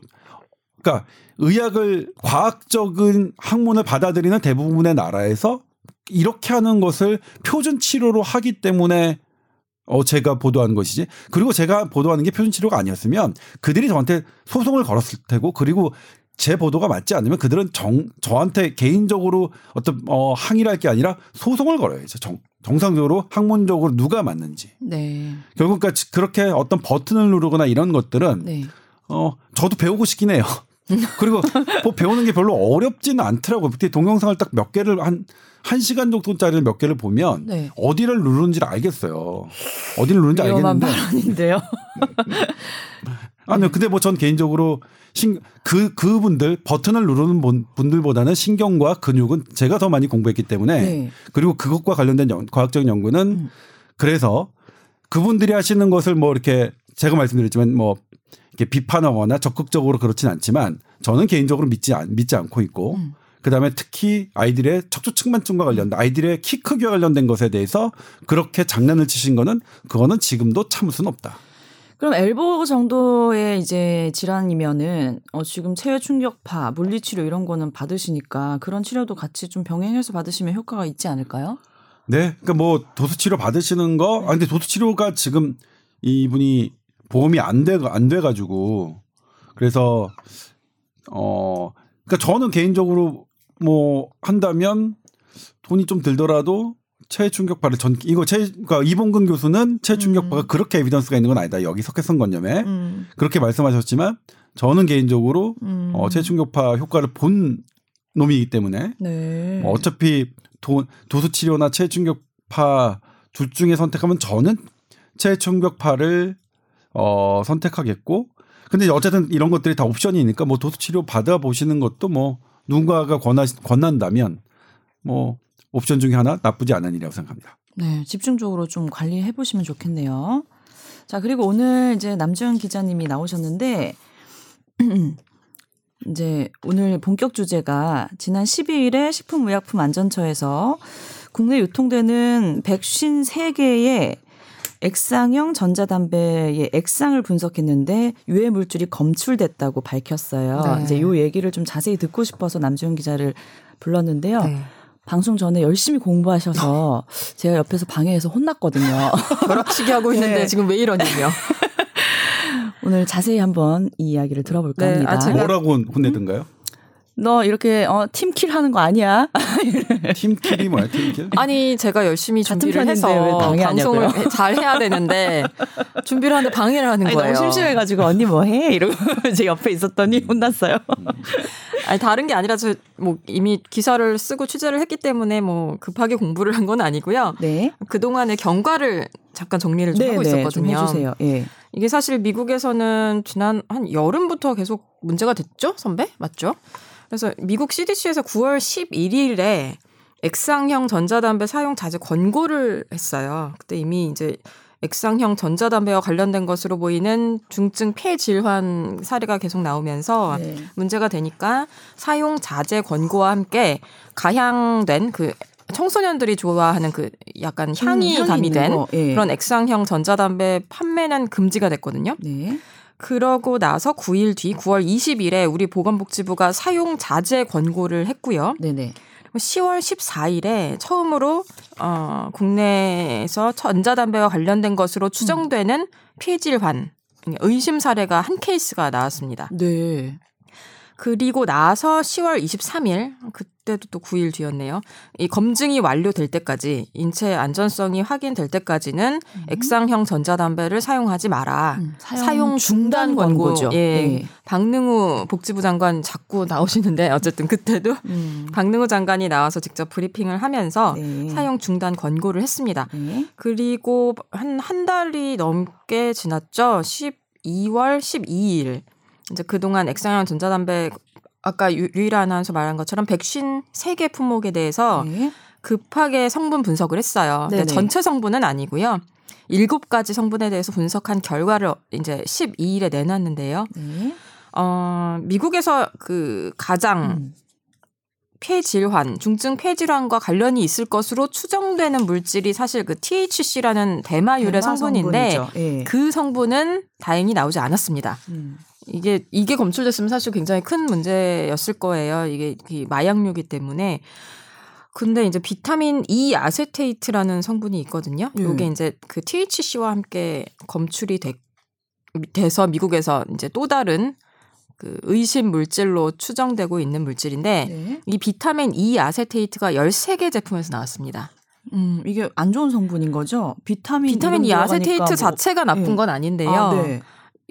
그러니까 의학을 과학적인 학문을 받아들이는 대부분의 나라에서 이렇게 하는 것을 표준 치료로 하기 때문에 어 제가 보도한 것이지. 그리고 제가 보도하는 게 표준 치료가 아니었으면 그들이 저한테 소송을 걸었을 테고 그리고 제 보도가 맞지 않으면 그들은 정, 저한테 개인적으로 어떤 어, 항의를 할 게 아니라 소송을 걸어야죠. 정, 정상적으로 학문적으로 누가 맞는지. 네. 결국 그렇게 어떤 버튼을 누르거나 이런 것들은 네. 어, 저도 배우고 싶긴 해요. 그리고 뭐 배우는 게 별로 어렵지는 않더라고요. 그때 동영상을 딱 몇 개를 한, 한 시간 정도짜리를 몇 개를 보면 네. 어디를 누르는지를 알겠어요. 어디를 누르는지 알겠는데. 위험한 발언인데요. 아니요. 근데 뭐 전 개인적으로 신, 그, 그분들 버튼을 누르는 분들보다는 신경과 근육은 제가 더 많이 공부했기 때문에 네. 그리고 그것과 관련된 연, 과학적인 연구는 음. 그래서 그분들이 하시는 것을 뭐 이렇게 제가 말씀드렸지만 뭐 이렇게 비판하거나 적극적으로 그렇진 않지만 저는 개인적으로 믿지, 안, 믿지 않고 있고 음. 그다음에 특히 아이들의 척추측만증과 관련된 아이들의 키 크기와 관련된 것에 대해서 그렇게 장난을 치신 거는 그거는 지금도 참을 수는 없다. 그럼 엘보 정도의 이제 질환이면은 어 지금 체외 충격파, 물리치료 이런 거는 받으시니까 그런 치료도 같이 좀 병행해서 받으시면 효과가 있지 않을까요? 네, 그러니까 뭐 도수치료 받으시는 거, 아 근데 도수치료가 지금 이분이 보험이 안 돼 안 돼가지고 그래서 어 그러니까 저는 개인적으로 뭐 한다면 돈이 좀 들더라도. 체외 충격파를 전 이거 체 그러니까 이봉근 교수는 체외 충격파가 음. 그렇게 에비던스가 있는 건 아니다. 여기 석회성 건염에 음. 그렇게 말씀하셨지만 저는 개인적으로 음. 어, 체외 충격파 효과를 본 놈이기 때문에 네. 뭐 어차피 도, 도수 치료나 체외 충격파 둘 중에 선택하면 저는 체외 충격파를 어, 선택하겠고 근데 어쨌든 이런 것들이 다 옵션이니까 뭐 도수 치료 받아 보시는 것도 뭐 누군가가 권하 권한다면 뭐 옵션 중에 하나 나쁘지 않은 일이라고 생각합니다. 네, 집중적으로 좀 관리해 보시면 좋겠네요. 자, 그리고 오늘 이제 남주영 기자님이 나오셨는데 이제 오늘 본격 주제가 지난 십이 일에 식품의약품안전처에서 국내 유통되는 백오십삼 개의 액상형 전자담배의 액상을 분석했는데 유해 물질이 검출됐다고 밝혔어요. 네. 이제 요 얘기를 좀 자세히 듣고 싶어서 남주영 기자를 불렀는데요. 네. 방송 전에 열심히 공부하셔서 제가 옆에서 방해해서 혼났거든요. 벼락치기 하고 있는데 네. 지금 왜 이러냐며. 오늘 자세히 한번 이 이야기를 들어볼까 네. 합니다. 아, 제가... 뭐라고 혼내던가요? 음? 너 이렇게 어, 팀킬 하는 거 아니야? 팀킬이 뭐야? 팀킬? 아니 제가 열심히 준비를 해서 방송을 잘 해야 되는데 준비를 하는데 방해를 하는 아니, 거예요. 너무 심심해가지고 언니 뭐해? 이러고 제 옆에 있었더니 혼났어요. 아니 다른 게 아니라 저 뭐 이미 기사를 쓰고 취재를 했기 때문에 뭐 급하게 공부를 한 건 아니고요. 네. 그 동안의 경과를 잠깐 정리를 좀 네, 하고 있었거든요. 네, 좀 해주세요. 네. 이게 사실 미국에서는 지난 한 여름부터 계속 문제가 됐죠, 선배? 맞죠? 그래서 미국 씨디씨에서 구월 십일일에 액상형 전자담배 사용 자제 권고를 했어요. 그때 이미 이제 액상형 전자담배와 관련된 것으로 보이는 중증 폐질환 사례가 계속 나오면서 네. 문제가 되니까 사용 자제 권고와 함께 가향된 그 청소년들이 좋아하는 그 약간 향이 음, 가미된 예. 그런 액상형 전자담배 판매는 금지가 됐거든요. 네. 그러고 나서 구일 뒤 구월 이십일에 우리 보건복지부가 사용 자제 권고를 했고요. 네네. 시월 십사일에 처음으로 어, 국내에서 전자담배와 관련된 것으로 추정되는 음. 피질환 의심 사례가 한 케이스가 나왔습니다. 네. 그리고 나서 시월 이십삼일, 그때도 또 구일 뒤였네요. 이 검증이 완료될 때까지, 인체 안전성이 확인될 때까지는 음. 액상형 전자담배를 사용하지 마라. 음. 사용, 사용 중단, 중단 광고. 광고죠. 예. 네. 박능우 복지부 장관 자꾸 나오시는데 어쨌든 그때도 음. 박능우 장관이 나와서 직접 브리핑을 하면서 네. 사용 중단 권고를 했습니다. 네. 그리고 한 한 달이 넘게 지났죠. 십이월 십이일. 이제 그동안 액상형 전자담배 아까 류이라 아나운서 말한 것처럼 백신 세 개 품목에 대해서 네. 급하게 성분 분석을 했어요. 근데 전체 성분은 아니고요. 일곱 가지 성분에 대해서 분석한 결과를 이제 십이일에 내놨는데요. 네. 어, 미국에서 그 가장 음. 폐질환, 중증 폐질환과 관련이 있을 것으로 추정되는 물질이 사실 그 티에이치씨라는 대마 유래 성분인데 네. 그 성분은 다행히 나오지 않았습니다. 음. 이게 이게 검출됐으면 사실 굉장히 큰 문제였을 거예요. 이게 마약류기 때문에. 근데 이제 비타민 E 아세테이트라는 성분이 있거든요. 음. 이게 이제 그 티에이치씨와 함께 검출이 되, 돼서 미국에서 이제 또 다른 그 의심 물질로 추정되고 있는 물질인데 네. 이 비타민 E 아세테이트가 열세 개 제품에서 나왔습니다. 음, 이게 안 좋은 성분인 거죠? 비타민 비타민 E 아세테이트 뭐. 자체가 나쁜 네. 건 아닌데요. 아, 네.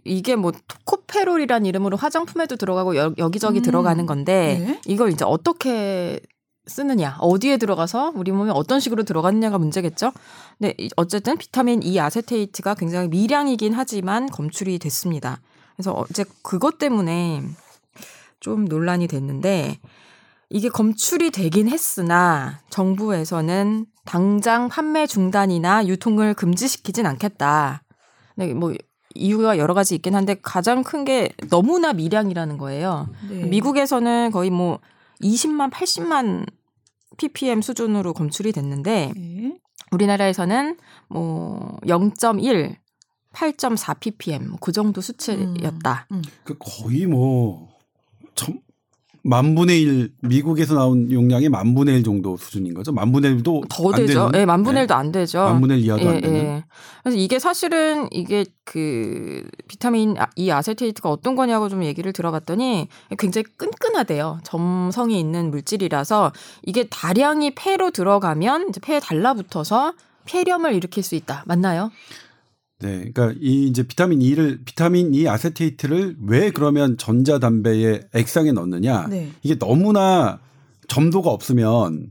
이게 뭐 토코페롤이란 이름으로 화장품에도 들어가고 여, 여기저기 음. 들어가는 건데 네? 이걸 이제 어떻게 쓰느냐, 어디에 들어가서 우리 몸에 어떤 식으로 들어갔느냐가 문제겠죠. 근데 어쨌든 비타민 E 아세테이트가 굉장히 미량이긴 하지만 검출이 됐습니다. 그래서 어제 그것 때문에 좀 논란이 됐는데 이게 검출이 되긴 했으나 정부에서는 당장 판매 중단이나 유통을 금지시키진 않겠다. 근데 뭐 이유가 여러 가지 있긴 한데 가장 큰 게 너무나 미량이라는 거예요. 네. 미국에서는 거의 뭐 이십만, 팔십만 피피엠 수준으로 검출이 됐는데 네. 우리나라에서는 뭐 영점일, 팔점사 피피엠 그 정도 수치였다. 음. 음. 그 거의 뭐 참 만분의 일, 미국에서 나온 용량의 만분의 일 정도 수준인 거죠? 만분의 일도 더 안 되죠. 예, 네, 만분의 일도 네. 안 되죠. 만분의 일 이하도 예, 안 되는. 예. 그래서 이게 사실은 이게 그 비타민 E 아세테이트가 어떤 거냐고 좀 얘기를 들어봤더니 굉장히 끈끈하대요. 점성이 있는 물질이라서 이게 다량이 폐로 들어가면 이제 폐에 달라붙어서 폐렴을 일으킬 수 있다. 맞나요? 네, 그러니까 이 이제 비타민 E를 비타민 E 아세테이트를 왜 그러면 전자담배의 액상에 넣느냐? 네. 이게 너무나 점도가 없으면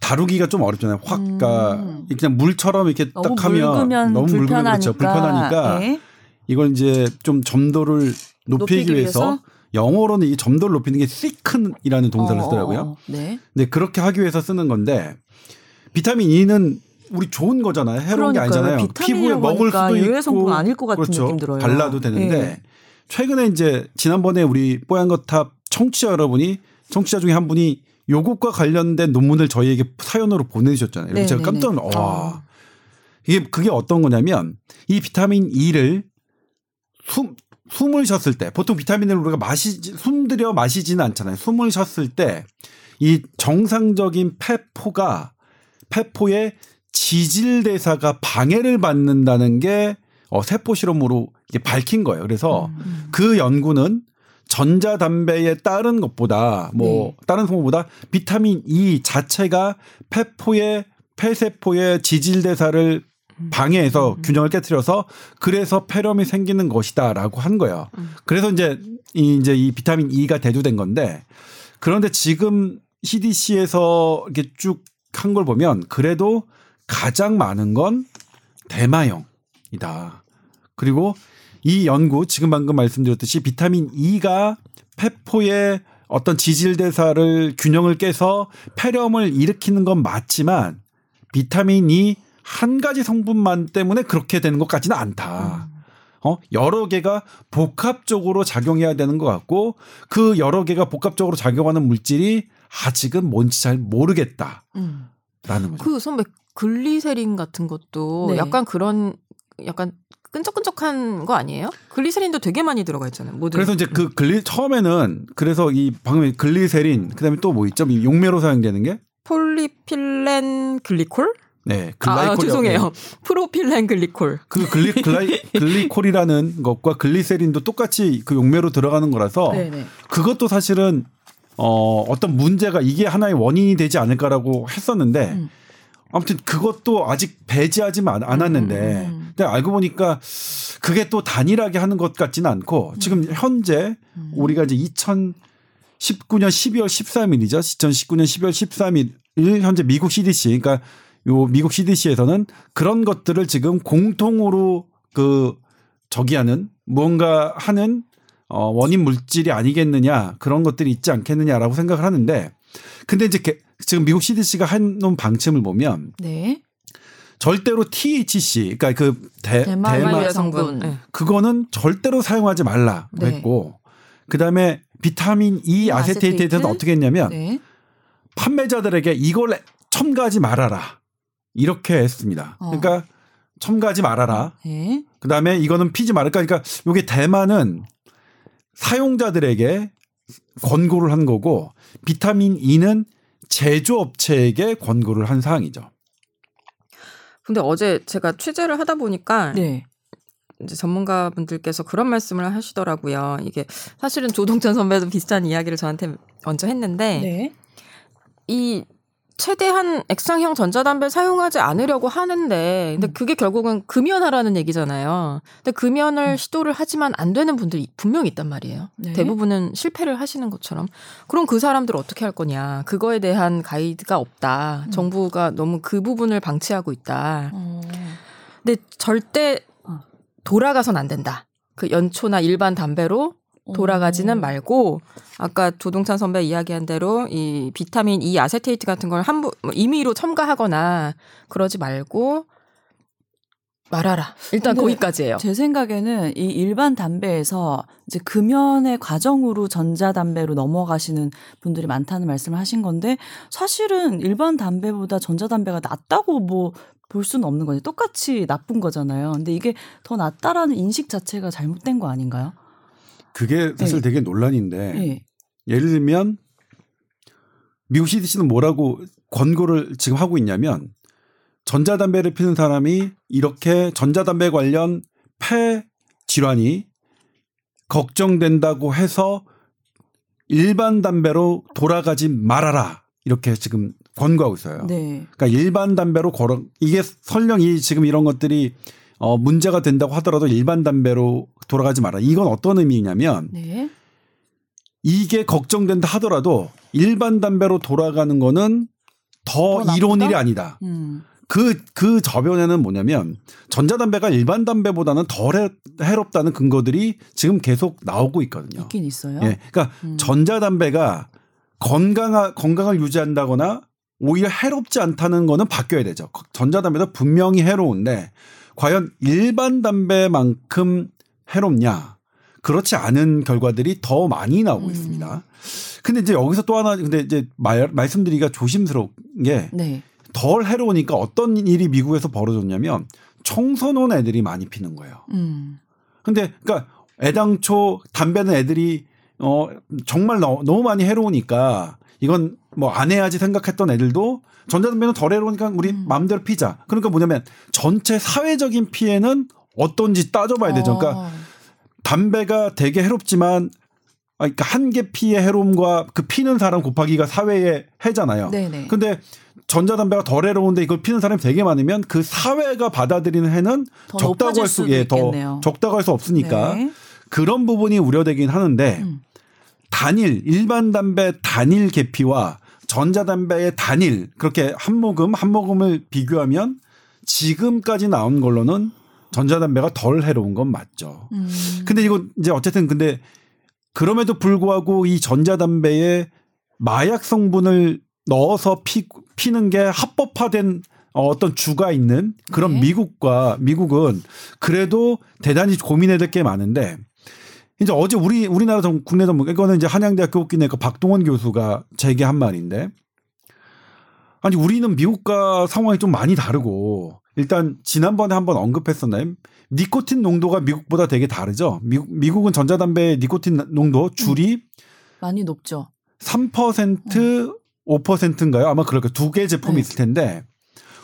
다루기가 좀 어렵잖아요. 확 음. 그러니까 그냥 물처럼 이렇게 딱 하면 너무 불편하니까. 묽으면 그렇죠. 불편하니까 네. 이걸 이제 좀 점도를 높이기, 높이기 위해서, 위해서 영어로는 이 점도를 높이는 게 thicken이라는 동사를 어어. 쓰더라고요. 네. 근데 그렇게 하기 위해서 쓰는 건데 비타민 E는 우리 좋은 거잖아요. 해로운 게 아니잖아요. 피부에 먹을 수도 있고. 유해 성분 아닐 것 같은 그렇죠. 느낌 들어요. 발라도 되는데 네. 최근에 이제 지난번에 우리 뽀얀거탑 청취자 여러분이 청취자 중에 한 분이 요것과 관련된 논문을 저희에게 사연으로 보내주셨잖아요. 네, 제가 깜짝 놀라. 네, 와. 이게 그게 어떤 거냐면 이 비타민 E를 숨 숨을 쉬었을 때 보통 비타민을 우리가 마시 숨들여 마시지는 않잖아요. 숨을 쉬었을 때 이 정상적인 폐포가 폐포의 지질대사가 방해를 받는다는 게 어, 세포실험으로 이게 밝힌 거예요. 그래서 음. 그 연구는 전자담배에 따른 것보다 뭐 네. 다른 성분보다 비타민 E 자체가 폐포의 폐세포의 지질대사를 방해해서 음. 균형을 깨트려서 그래서 폐렴이 생기는 것이다라고 한 거예요. 음. 그래서 이제 이, 이제 이 비타민 E가 대두된 건데 그런데 지금 씨디씨에서 이렇게 쭉 한 걸 보면 그래도 가장 많은 건 대마형이다. 그리고 이 연구 지금 방금 말씀드렸듯이 비타민 E가 폐포의 어떤 지질대사를 균형을 깨서 폐렴을 일으키는 건 맞지만 비타민 E 한 가지 성분만 때문에 그렇게 되는 것까지는 않다. 어? 여러 개가 복합적으로 작용해야 되는 것 같고 그 여러 개가 복합적으로 작용하는 물질이 아직은 뭔지 잘 모르겠다라는 음. 거죠. 그 선배 글리세린 같은 것도 네. 약간 그런 약간 끈적끈적한 거 아니에요? 글리세린도 되게 많이 들어가 있잖아요. 모든. 그래서 이제 그 글리 처음에는 그래서 이 방금 글리세린 그다음에 또 뭐 있죠? 용매로 사용되는 게 프로필렌 글리콜? 네, 글라이콜. 아, 죄송해요. 프로필렌 글리콜. 그 글리 글라이, 글리콜이라는 것과 글리세린도 똑같이 그 용매로 들어가는 거라서 네네. 그것도 사실은 어, 어떤 문제가 이게 하나의 원인이 되지 않을까라고 했었는데 음. 아무튼 그것도 아직 배제하지 않았는데 음. 근데 알고 보니까 그게 또 단일하게 하는 것 같지는 않고 음. 지금 현재 음. 우리가 이제 이천십구 년 십이월 십삼일이죠. 이천십구 년 십이월 십삼일 현재 미국 씨디씨 그러니까 요 미국 씨디씨에서는 그런 것들을 지금 공통으로 그 저기하는 무언가 하는 어 원인 물질이 아니겠느냐 그런 것들이 있지 않겠느냐라고 생각을 하는데 근데 이제 개, 지금 미국 씨디씨가 해놓은 방침을 보면 네. 절대로 티에이치씨 그러니까 그 대, 대마, 대마 성분 네. 그거는 절대로 사용하지 말라고 네. 했고 그다음에 비타민 E 아세테이트에 아세테이트? 대해서는 어떻게 했냐면 네. 판매자들에게 이걸 첨가하지 말아라 이렇게 했습니다. 어. 그러니까 첨가하지 말아라. 네. 그다음에 이거는 피지 말아라. 그러니까 이게 대마는 사용자들에게 권고를 한 거고 비타민 E는 제조업체에게 권고를 한 사항이죠. 근데 어제 제가 취재를 하다 보니까 네. 이제 전문가분들께서 그런 말씀을 하시더라고요. 이게 사실은 조동찬 선배도 비슷한 이야기를 저한테 먼저 했는데 네. 이 최대한 액상형 전자담배를 사용하지 않으려고 하는데 근데 그게 결국은 금연하라는 얘기잖아요. 근데 금연을 음. 시도를 하지만 안 되는 분들이 분명히 있단 말이에요. 네. 대부분은 실패를 하시는 것처럼. 그럼 그 사람들을 어떻게 할 거냐. 그거에 대한 가이드가 없다. 음. 정부가 너무 그 부분을 방치하고 있다. 음. 근데 절대 돌아가선 안 된다. 그 연초나 일반 담배로 돌아가지는 오. 말고 아까 조동찬 선배 이야기한 대로 이 비타민 E 아세테이트 같은 걸 함부 임의로 첨가하거나 그러지 말고 말아라. 일단 거기까지예요. 제 생각에는 이 일반 담배에서 이제 금연의 과정으로 전자담배로 넘어가시는 분들이 많다는 말씀을 하신 건데 사실은 일반 담배보다 전자담배가 낫다고 뭐 볼 수는 없는 거죠. 똑같이 나쁜 거잖아요. 근데 이게 더 낫다라는 인식 자체가 잘못된 거 아닌가요? 그게 사실 네. 되게 논란인데 네. 예를 들면 미국 씨디씨는 뭐라고 권고를 지금 하고 있냐면 전자담배를 피는 사람이 이렇게 전자담배 관련 폐 질환이 걱정된다고 해서 일반 담배로 돌아가지 말아라 이렇게 지금 권고하고 있어요. 네. 그러니까 일반 담배로 걸어 이게 설령 이 지금 이런 것들이 어, 문제가 된다고 하더라도 일반 담배로 돌아가지 마라. 이건 어떤 의미냐면 네. 이게 걱정된다 하더라도 일반 담배로 돌아가는 거는 더 이로운 일이 아니다. 음. 그, 그 저변에는 뭐냐면 전자담배가 일반 담배보다는 덜 해, 해롭다는 근거들이 지금 계속 나오고 있거든요. 있긴 있어요. 예, 그러니까 음. 전자담배가 건강, 건강을 유지한다거나 오히려 해롭지 않다는 거는 바뀌어야 되죠. 전자담배도 분명히 해로운데 과연 일반 담배만큼 해롭냐? 그렇지 않은 결과들이 더 많이 나오고 음. 있습니다. 근데 이제 여기서 또 하나, 근데 이제 말, 말씀드리기가 조심스러운 게 네. 덜 해로우니까 어떤 일이 미국에서 벌어졌냐면 청소년 애들이 많이 피는 거예요. 음. 근데 그러니까 애당초 담배는 애들이 어, 정말 너, 너무 많이 해로우니까 이건 뭐 안 해야지 생각했던 애들도 전자담배는 덜 해로우니까 우리 음. 마음대로 피자. 그러니까 뭐냐면 전체 사회적인 피해는 어떤지 따져봐야 되죠. 어. 그러니까 담배가 되게 해롭지만 그러니까 한 개 피의 해로움과 그 피는 사람 곱하기가 사회의 해잖아요. 네네. 근데 전자담배가 덜 해로운데 이걸 피는 사람이 되게 많으면 그 사회가 받아들이는 해는 적다고 할 수 예, 더 적다고 할 수 없으니까 네. 그런 부분이 우려되긴 하는데 음. 단일 일반 담배 단일 개피와 전자담배의 단일 그렇게 한 모금 한 모금을 비교하면 지금까지 나온 걸로는 전자담배가 덜 해로운 건 맞죠. 음. 근데 이거 이제 어쨌든 근데 그럼에도 불구하고 이 전자담배에 마약 성분을 넣어서 피, 피는 게 합법화된 어떤 주가 있는 그런 네. 미국과 미국은 그래도 대단히 고민해야 될 게 많은데. 이제 어제 우리, 우리나라 전, 국내 전문, 이거는 이제 한양대학교 호기내과 박동원 교수가 제기한 말인데, 아니, 우리는 미국과 상황이 좀 많이 다르고, 일단 지난번에 한번 언급했었나요? 니코틴 농도가 미국보다 되게 다르죠? 미국, 미국은 전자담배의 니코틴 농도 줄이 많이 높죠. 삼 퍼센트 음. 오 퍼센트인가요? 아마 그럴까. 두 개 제품이 네. 있을 텐데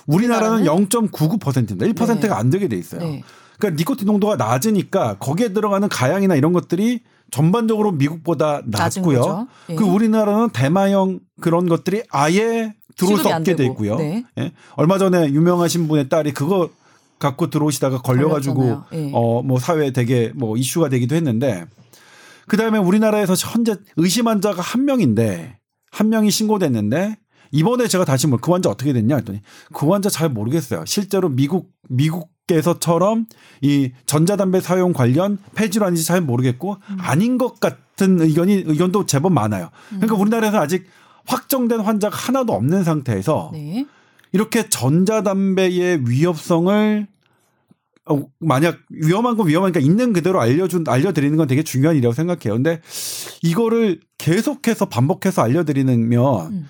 우리나라는 영 점 구구 퍼센트입니다. 일 퍼센트가 네. 안 되게 돼 있어요. 네. 그러니까 니코틴 농도가 낮으니까 거기에 들어가는 가향이나 이런 것들이 전반적으로 미국보다 낮고요. 예. 그 우리나라는 대마형 그런 것들이 아예 들어올 수 없게 돼 있고요. 네. 예. 얼마 전에 유명하신 분의 딸이 그거 갖고 들어오시다가 걸려가지고 예. 어, 뭐 사회에 되게 뭐 이슈가 되기도 했는데, 그 다음에 우리나라에서 현재 의심 환자가 한 명인데 한 명이 신고됐는데, 이번에 제가 다시 뭐 그 환자 어떻게 됐냐 했더니 그 환자 잘 모르겠어요. 실제로 미국 미국 에서처럼 이 전자담배 사용 관련 폐질환인지 잘 모르겠고 음. 아닌 것 같은 의견이 의견도 제법 많아요. 그러니까 음. 우리나라에서 아직 확정된 환자가 하나도 없는 상태에서 네. 이렇게 전자담배의 위협성을 어, 만약 위험한 건 위험하니까 있는 그대로 알려준 알려드리는 건 되게 중요한 일이라고 생각해요. 근데 이거를 계속해서 반복해서 알려드리면 음.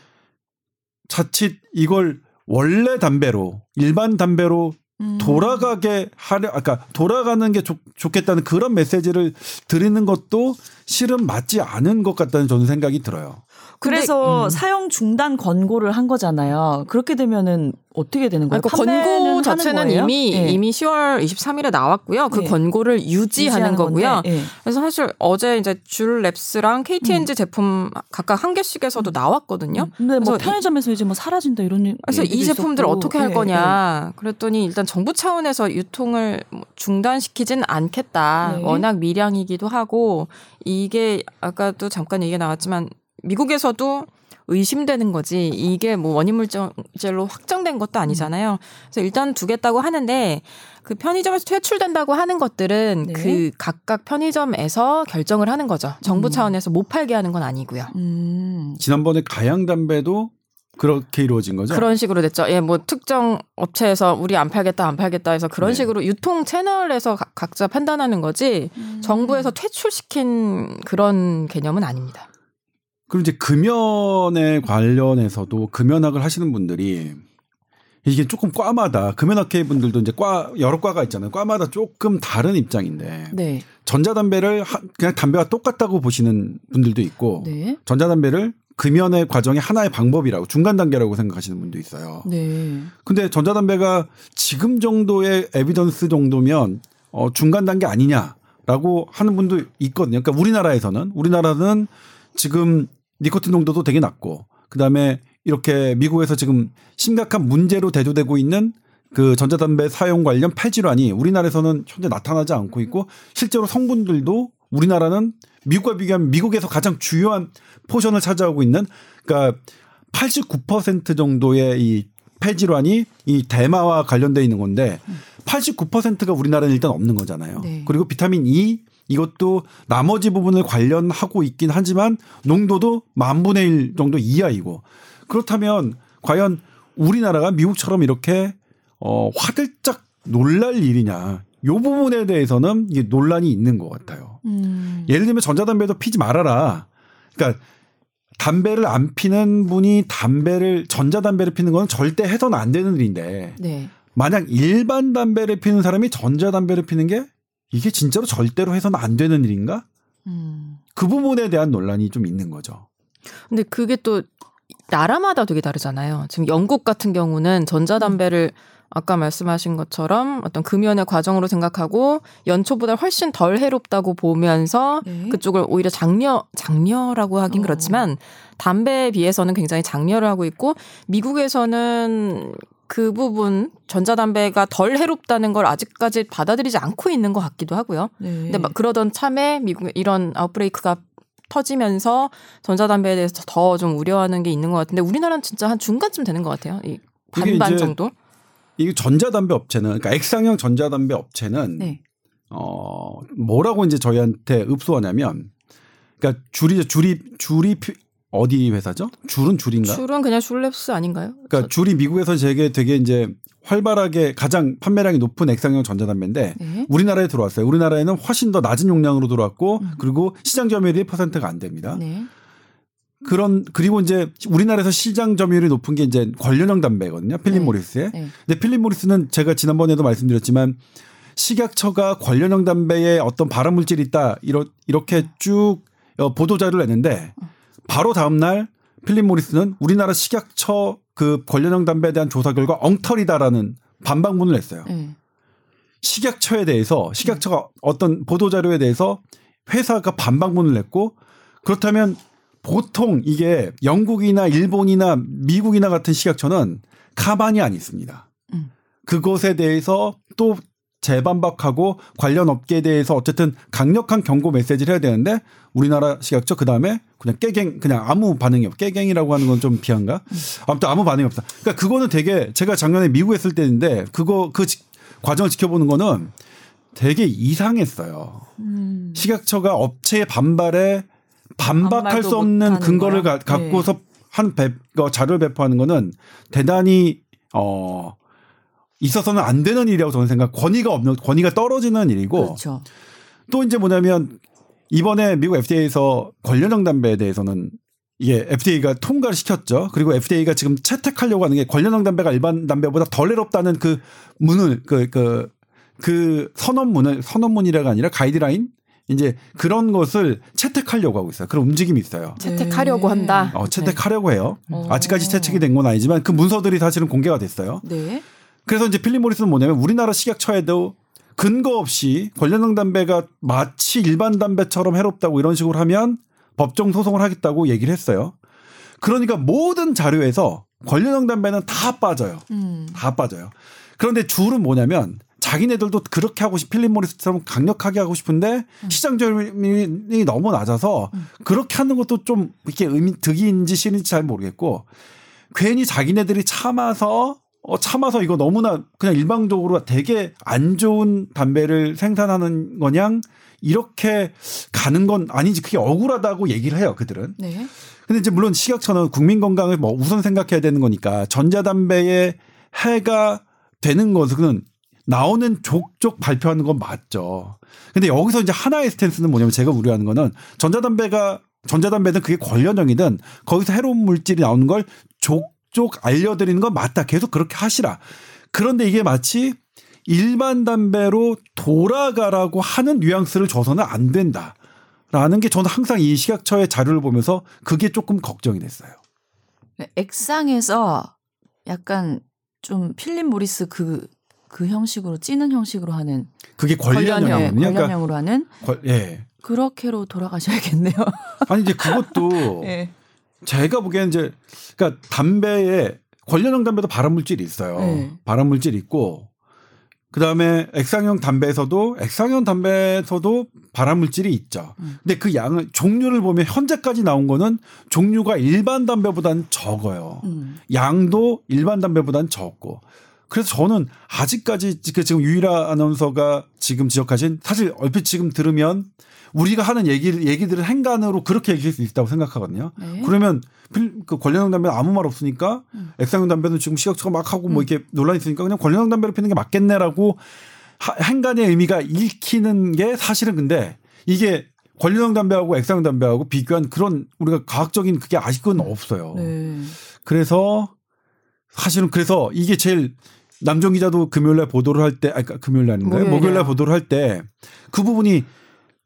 자칫 이걸 원래 담배로 일반 담배로 돌아가게 하려, 그러니까 돌아가는 게 좋, 좋겠다는 그런 메시지를 드리는 것도 실은 맞지 않은 것 같다는 저는 생각이 들어요. 그래서 음. 사용 중단 권고를 한 거잖아요. 그렇게 되면은 어떻게 되는 거예요? 그러니까 권고 자체는 이미 네. 이미 시월 이십삼일에 나왔고요. 그 네. 권고를 유지하는 거고요. 네. 그래서 사실 어제 이제 줄랩스랑 케이티엔지 음. 제품 각각 한 개씩에서도 음. 나왔거든요. 근데 뭐 편의점에서 이제 뭐 사라진다 이런. 그래서 이 제품들 어떻게 할 거냐? 네. 네. 그랬더니 일단 정부 차원에서 유통을 중단시키진 않겠다. 네. 워낙 미량이기도 하고, 이게 아까도 잠깐 얘기 나왔지만 미국에서도 의심되는 거지 이게 뭐 원인 물질로 확정된 것도 아니잖아요. 그래서 일단 두겠다고 하는데, 그 편의점에서 퇴출된다고 하는 것들은 네. 그 각각 편의점에서 결정을 하는 거죠. 정부 차원에서 음. 못 팔게 하는 건 아니고요. 음. 지난번에 가양 담배도 그렇게 이루어진 거죠? 그런 식으로 됐죠. 예, 뭐 특정 업체에서 우리 안 팔겠다, 안 팔겠다 해서 그런 네. 식으로 유통 채널에서 가, 각자 판단하는 거지 음. 정부에서 퇴출시킨 그런 개념은 아닙니다. 그리고 이제 금연에 관련해서도 금연학을 하시는 분들이 이게 조금 과마다 금연학회 분들도 이제 과 여러 과가 있잖아요. 과마다 조금 다른 입장인데 네. 전자담배를 하, 그냥 담배와 똑같다고 보시는 분들도 있고 네. 전자담배를 금연의 과정의 하나의 방법이라고 중간 단계라고 생각하시는 분도 있어요. 네. 근데 전자담배가 지금 정도의 에비던스 정도면 어, 중간 단계 아니냐라고 하는 분도 있거든요. 그러니까 우리나라에서는 우리나라는 지금 니코틴 농도도 되게 낮고, 그 다음에 이렇게 미국에서 지금 심각한 문제로 대두되고 있는 그 전자담배 사용 관련 폐질환이 우리나라에서는 현재 나타나지 않고 있고, 실제로 성분들도 우리나라는 미국과 비교하면 미국에서 가장 주요한 포션을 차지하고 있는, 그러니까 팔십구 퍼센트 정도의 이 폐질환이 이 대마와 관련되어 있는 건데, 팔십구 퍼센트가 우리나라는 일단 없는 거잖아요. 네. 그리고 비타민 E 이것도 나머지 부분을 관련하고 있긴 하지만 농도도 만분의 일 정도 이하이고, 그렇다면 과연 우리나라가 미국처럼 이렇게 어, 화들짝 놀랄 일이냐, 이 부분에 대해서는 이게 논란이 있는 것 같아요. 음. 예를 들면 전자담배도 피지 말아라. 그러니까 담배를 안 피는 분이 담배를 전자담배를 피는 건 절대 해서는 안 되는 일인데 네. 만약 일반 담배를 피는 사람이 전자담배를 피는 게 이게 진짜로 절대로 해서는 안 되는 일인가? 음. 그 부분에 대한 논란이 좀 있는 거죠. 근데 그게 또 나라마다 되게 다르잖아요. 지금 영국 같은 경우는 전자담배를 아까 말씀하신 것처럼 어떤 금연의 과정으로 생각하고 연초보다 훨씬 덜 해롭다고 보면서 네. 그쪽을 오히려 장려, 장려라고 하긴 어. 그렇지만 담배에 비해서는 굉장히 장려를 하고 있고, 미국에서는 그 부분 전자담배가 덜 해롭다는 걸 아직까지 받아들이지 않고 있는 것 같기도 하고요. 네. 근데 막 그러던 참에 미국 이런 아웃브레이크가 터지면서 전자담배에 대해서 더 좀 우려하는 게 있는 것 같은데, 우리나라는 진짜 한 중간쯤 되는 것 같아요. 이 반반 정도. 이 전자담배 업체는, 그러니까 액상형 전자담배 업체는 네. 어, 뭐라고 이제 저희한테 읍소하냐면, 그러니까 줄이 줄이 줄이 어디 회사죠? 줄은 줄인가? 줄은 그냥 줄랩스 아닌가요? 그러니까 줄이 미국에서 되게 되게 이제 활발하게 가장 판매량이 높은 액상형 전자담배인데 네. 우리나라에 들어왔어요. 우리나라에는 훨씬 더 낮은 용량으로 들어왔고 음. 그리고 시장 점유율이 일 퍼센트가 안 됩니다. 네. 그런 그리고 이제 우리나라에서 시장 점유율이 높은 게 이제 관련형 담배거든요. 필립 네. 모리스의. 네. 근데 필립 모리스는 제가 지난번에도 말씀드렸지만 식약처가 관련형 담배에 어떤 발암 물질이 있다 이렇게 쭉 보도자료를 냈는데 바로 다음날 필립 모리스는 우리나라 식약처 그 관련형 담배에 대한 조사 결과 엉터리다라는 반박문을 냈어요. 음. 식약처에 대해서 식약처가 음. 어떤 보도자료에 대해서 회사가 반박문을 냈고, 그렇다면 보통 이게 영국이나 일본이나 미국이나 같은 식약처는 가만히 안 있습니다. 음. 그것에 대해서 또 재반박하고 관련 업계에 대해서 어쨌든 강력한 경고 메시지를 해야 되는데, 우리나라 식약처 그다음에 그냥 깨갱, 그냥 아무 반응이 없. 깨갱이라고 하는 건 좀 비한가? 아무튼 아무 반응이 없다. 그러니까 그거는 되게, 제가 작년에 미국에 있을 때인데 그거 그 지, 과정을 지켜보는 거는 되게 이상했어요. 음. 식약처가 업체의 반발에 반박할 수 없는 근거를 가, 갖고서 네. 한 배, 자료를 배포하는 거는 대단히 어. 있어서는 안 되는 일이라고 저는 생각. 권위가 없는, 권위가 떨어지는 일이고. 그렇죠. 또 이제 뭐냐면 이번에 미국 에프디에이에서 관련형 담배에 대해서는 이게 에프디에이가 통과를 시켰죠. 그리고 에프디에이가 지금 채택하려고 하는 게 관련형 담배가 일반 담배보다 덜 해롭다는 그 문을 그그그 그, 그 선언문을 선언문이라가 아니라 가이드라인 이제 그런 것을 채택하려고 하고 있어요. 그런 움직임이 있어요. 채택하려고 한다. 어, 채택하려고 네. 해요. 어. 아직까지 채택이 된 건 아니지만 그 문서들이 사실은 공개가 됐어요. 네. 그래서 이제 필립 모리스는 뭐냐면 우리나라 식약처에도 근거 없이 관련형 담배가 마치 일반 담배처럼 해롭다고 이런 식으로 하면 법정 소송을 하겠다고 얘기를 했어요. 그러니까 모든 자료에서 관련형 담배는 다 빠져요. 음. 다 빠져요. 그런데 줄은 뭐냐면 자기네들도 그렇게 하고 싶, 필립 모리스처럼 강력하게 하고 싶은데 음. 시장 점유율이 너무 낮아서 음. 그렇게 하는 것도 좀 이렇게 의미 득인지 실인지 잘 모르겠고, 괜히 자기네들이 참아서 어, 참아서 이거 너무나 그냥 일방적으로 되게 안 좋은 담배를 생산하는 거냥 이렇게 가는 건 아닌지, 그게 억울하다고 얘기를 해요, 그들은. 네. 근데 이제 물론 식약처는 국민 건강을 뭐 우선 생각해야 되는 거니까 전자담배에 해가 되는 것은 나오는 족족 발표하는 건 맞죠. 근데 여기서 이제 하나의 스탠스는 뭐냐면, 제가 우려하는 거는 전자담배가, 전자담배든 그게 관련형이든 거기서 해로운 물질이 나오는 걸 족 쪽 알려드리는 건 맞다. 계속 그렇게 하시라. 그런데 이게 마치 일반 담배로 돌아가라고 하는 뉘앙스를 줘서는 안 된다라는 게 저는 항상 이 식약처의 자료를 보면서 그게 조금 걱정이 됐어요. 액상에서 약간 좀 필립 모리스 그, 그 형식으로 찌는 형식으로 하는, 그게 관련형이군요. 관련형, 관련형으로 하는 관, 예. 그렇게로 돌아가셔야겠네요. 아니 이제 그것도 예. 제가 보기에는 이제, 그러니까 담배에, 관련형 담배도 발암물질이 있어요. 네. 발암물질이 있고, 그 다음에 액상형 담배에서도, 액상형 담배에서도 발암물질이 있죠. 음. 근데 그 양을, 종류를 보면 현재까지 나온 거는 종류가 일반 담배보다는 적어요. 음. 양도 일반 담배보다는 적고. 그래서 저는 아직까지 지금 류이라 아나운서가 지금 지적하신, 사실 얼핏 지금 들으면 우리가 하는 얘기를, 얘기들을 행간으로 그렇게 얘기할 수 있다고 생각하거든요. 네. 그러면 그 관련형 담배는 아무 말 없으니까 음. 액상형 담배는 지금 식약처가 막 하고 음. 뭐 이렇게 논란이 있으니까 그냥 관련형 담배를 피는 게 맞겠네라고 하, 행간의 의미가 읽히는 게 사실은, 근데 이게 관련형 담배하고 액상형 담배하고 비교한 그런 우리가 과학적인 그게 아직은 없어요. 네. 그래서 사실은, 그래서 이게 제일, 남정 기자도 금요일날 보도를 할 때, 아, 그러니까 금요일날 아닌가요? 목요일날 보도를 할 때 그 부분이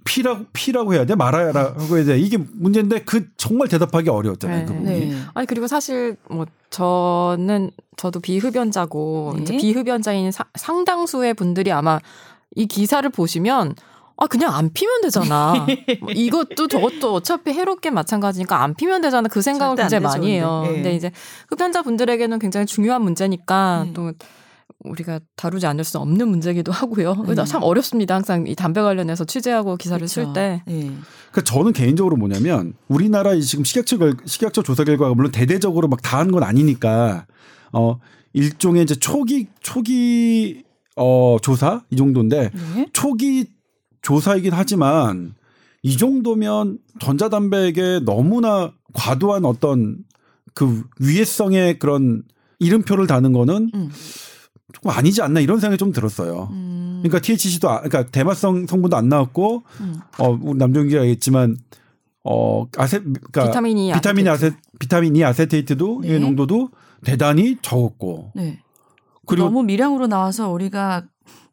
피라고, 피라고 해야 돼? 말아야라고 해야 돼? 이게 문제인데 그 정말 대답하기 어려웠잖아요. 네, 그 부분이. 네. 아니, 그리고 사실 뭐 저는, 저도 비흡연자고, 네. 이제 비흡연자인 사, 상당수의 분들이 아마 이 기사를 보시면 아, 그냥 안 피면 되잖아. 뭐 이것도 저것도 어차피 해롭게 마찬가지니까 안 피면 되잖아. 그 생각을 굉장히 많이 해요. 네. 근데 이제 흡연자분들에게는 굉장히 중요한 문제니까 네. 또 우리가 다루지 않을 수 없는 문제기도 하고요. 네. 참 어렵습니다. 항상 이 담배 관련해서 취재하고 기사를 그렇죠. 쓸 때. 네. 그러니까 저는 개인적으로 뭐냐면 우리나라 지금 식약처, 식약처 조사 결과가 물론 대대적으로 막 다 한 건 아니니까 어, 일종의 이제 초기, 초기 어, 조사 이 정도인데 네. 초기 조사이긴 하지만 이 정도면 전자담배에게 너무나 과도한 어떤 그 위해성의 그런 이름표를 다는 거는 음. 조금 아니지 않나 이런 생각이 좀 들었어요. 음. 그러니까 티에이치씨도 아, 그러니까 대마성 성분도 안 나왔고 음. 어, 우리 남주영 기자가 얘기했지만 어, 아세, 그러니까 비타민 E 비타민 아세테이트. 아세, 비타민 E 아세테이트도 네. 이 농도도 대단히 적었고 네. 그리고 너무 미량으로 나와서 우리가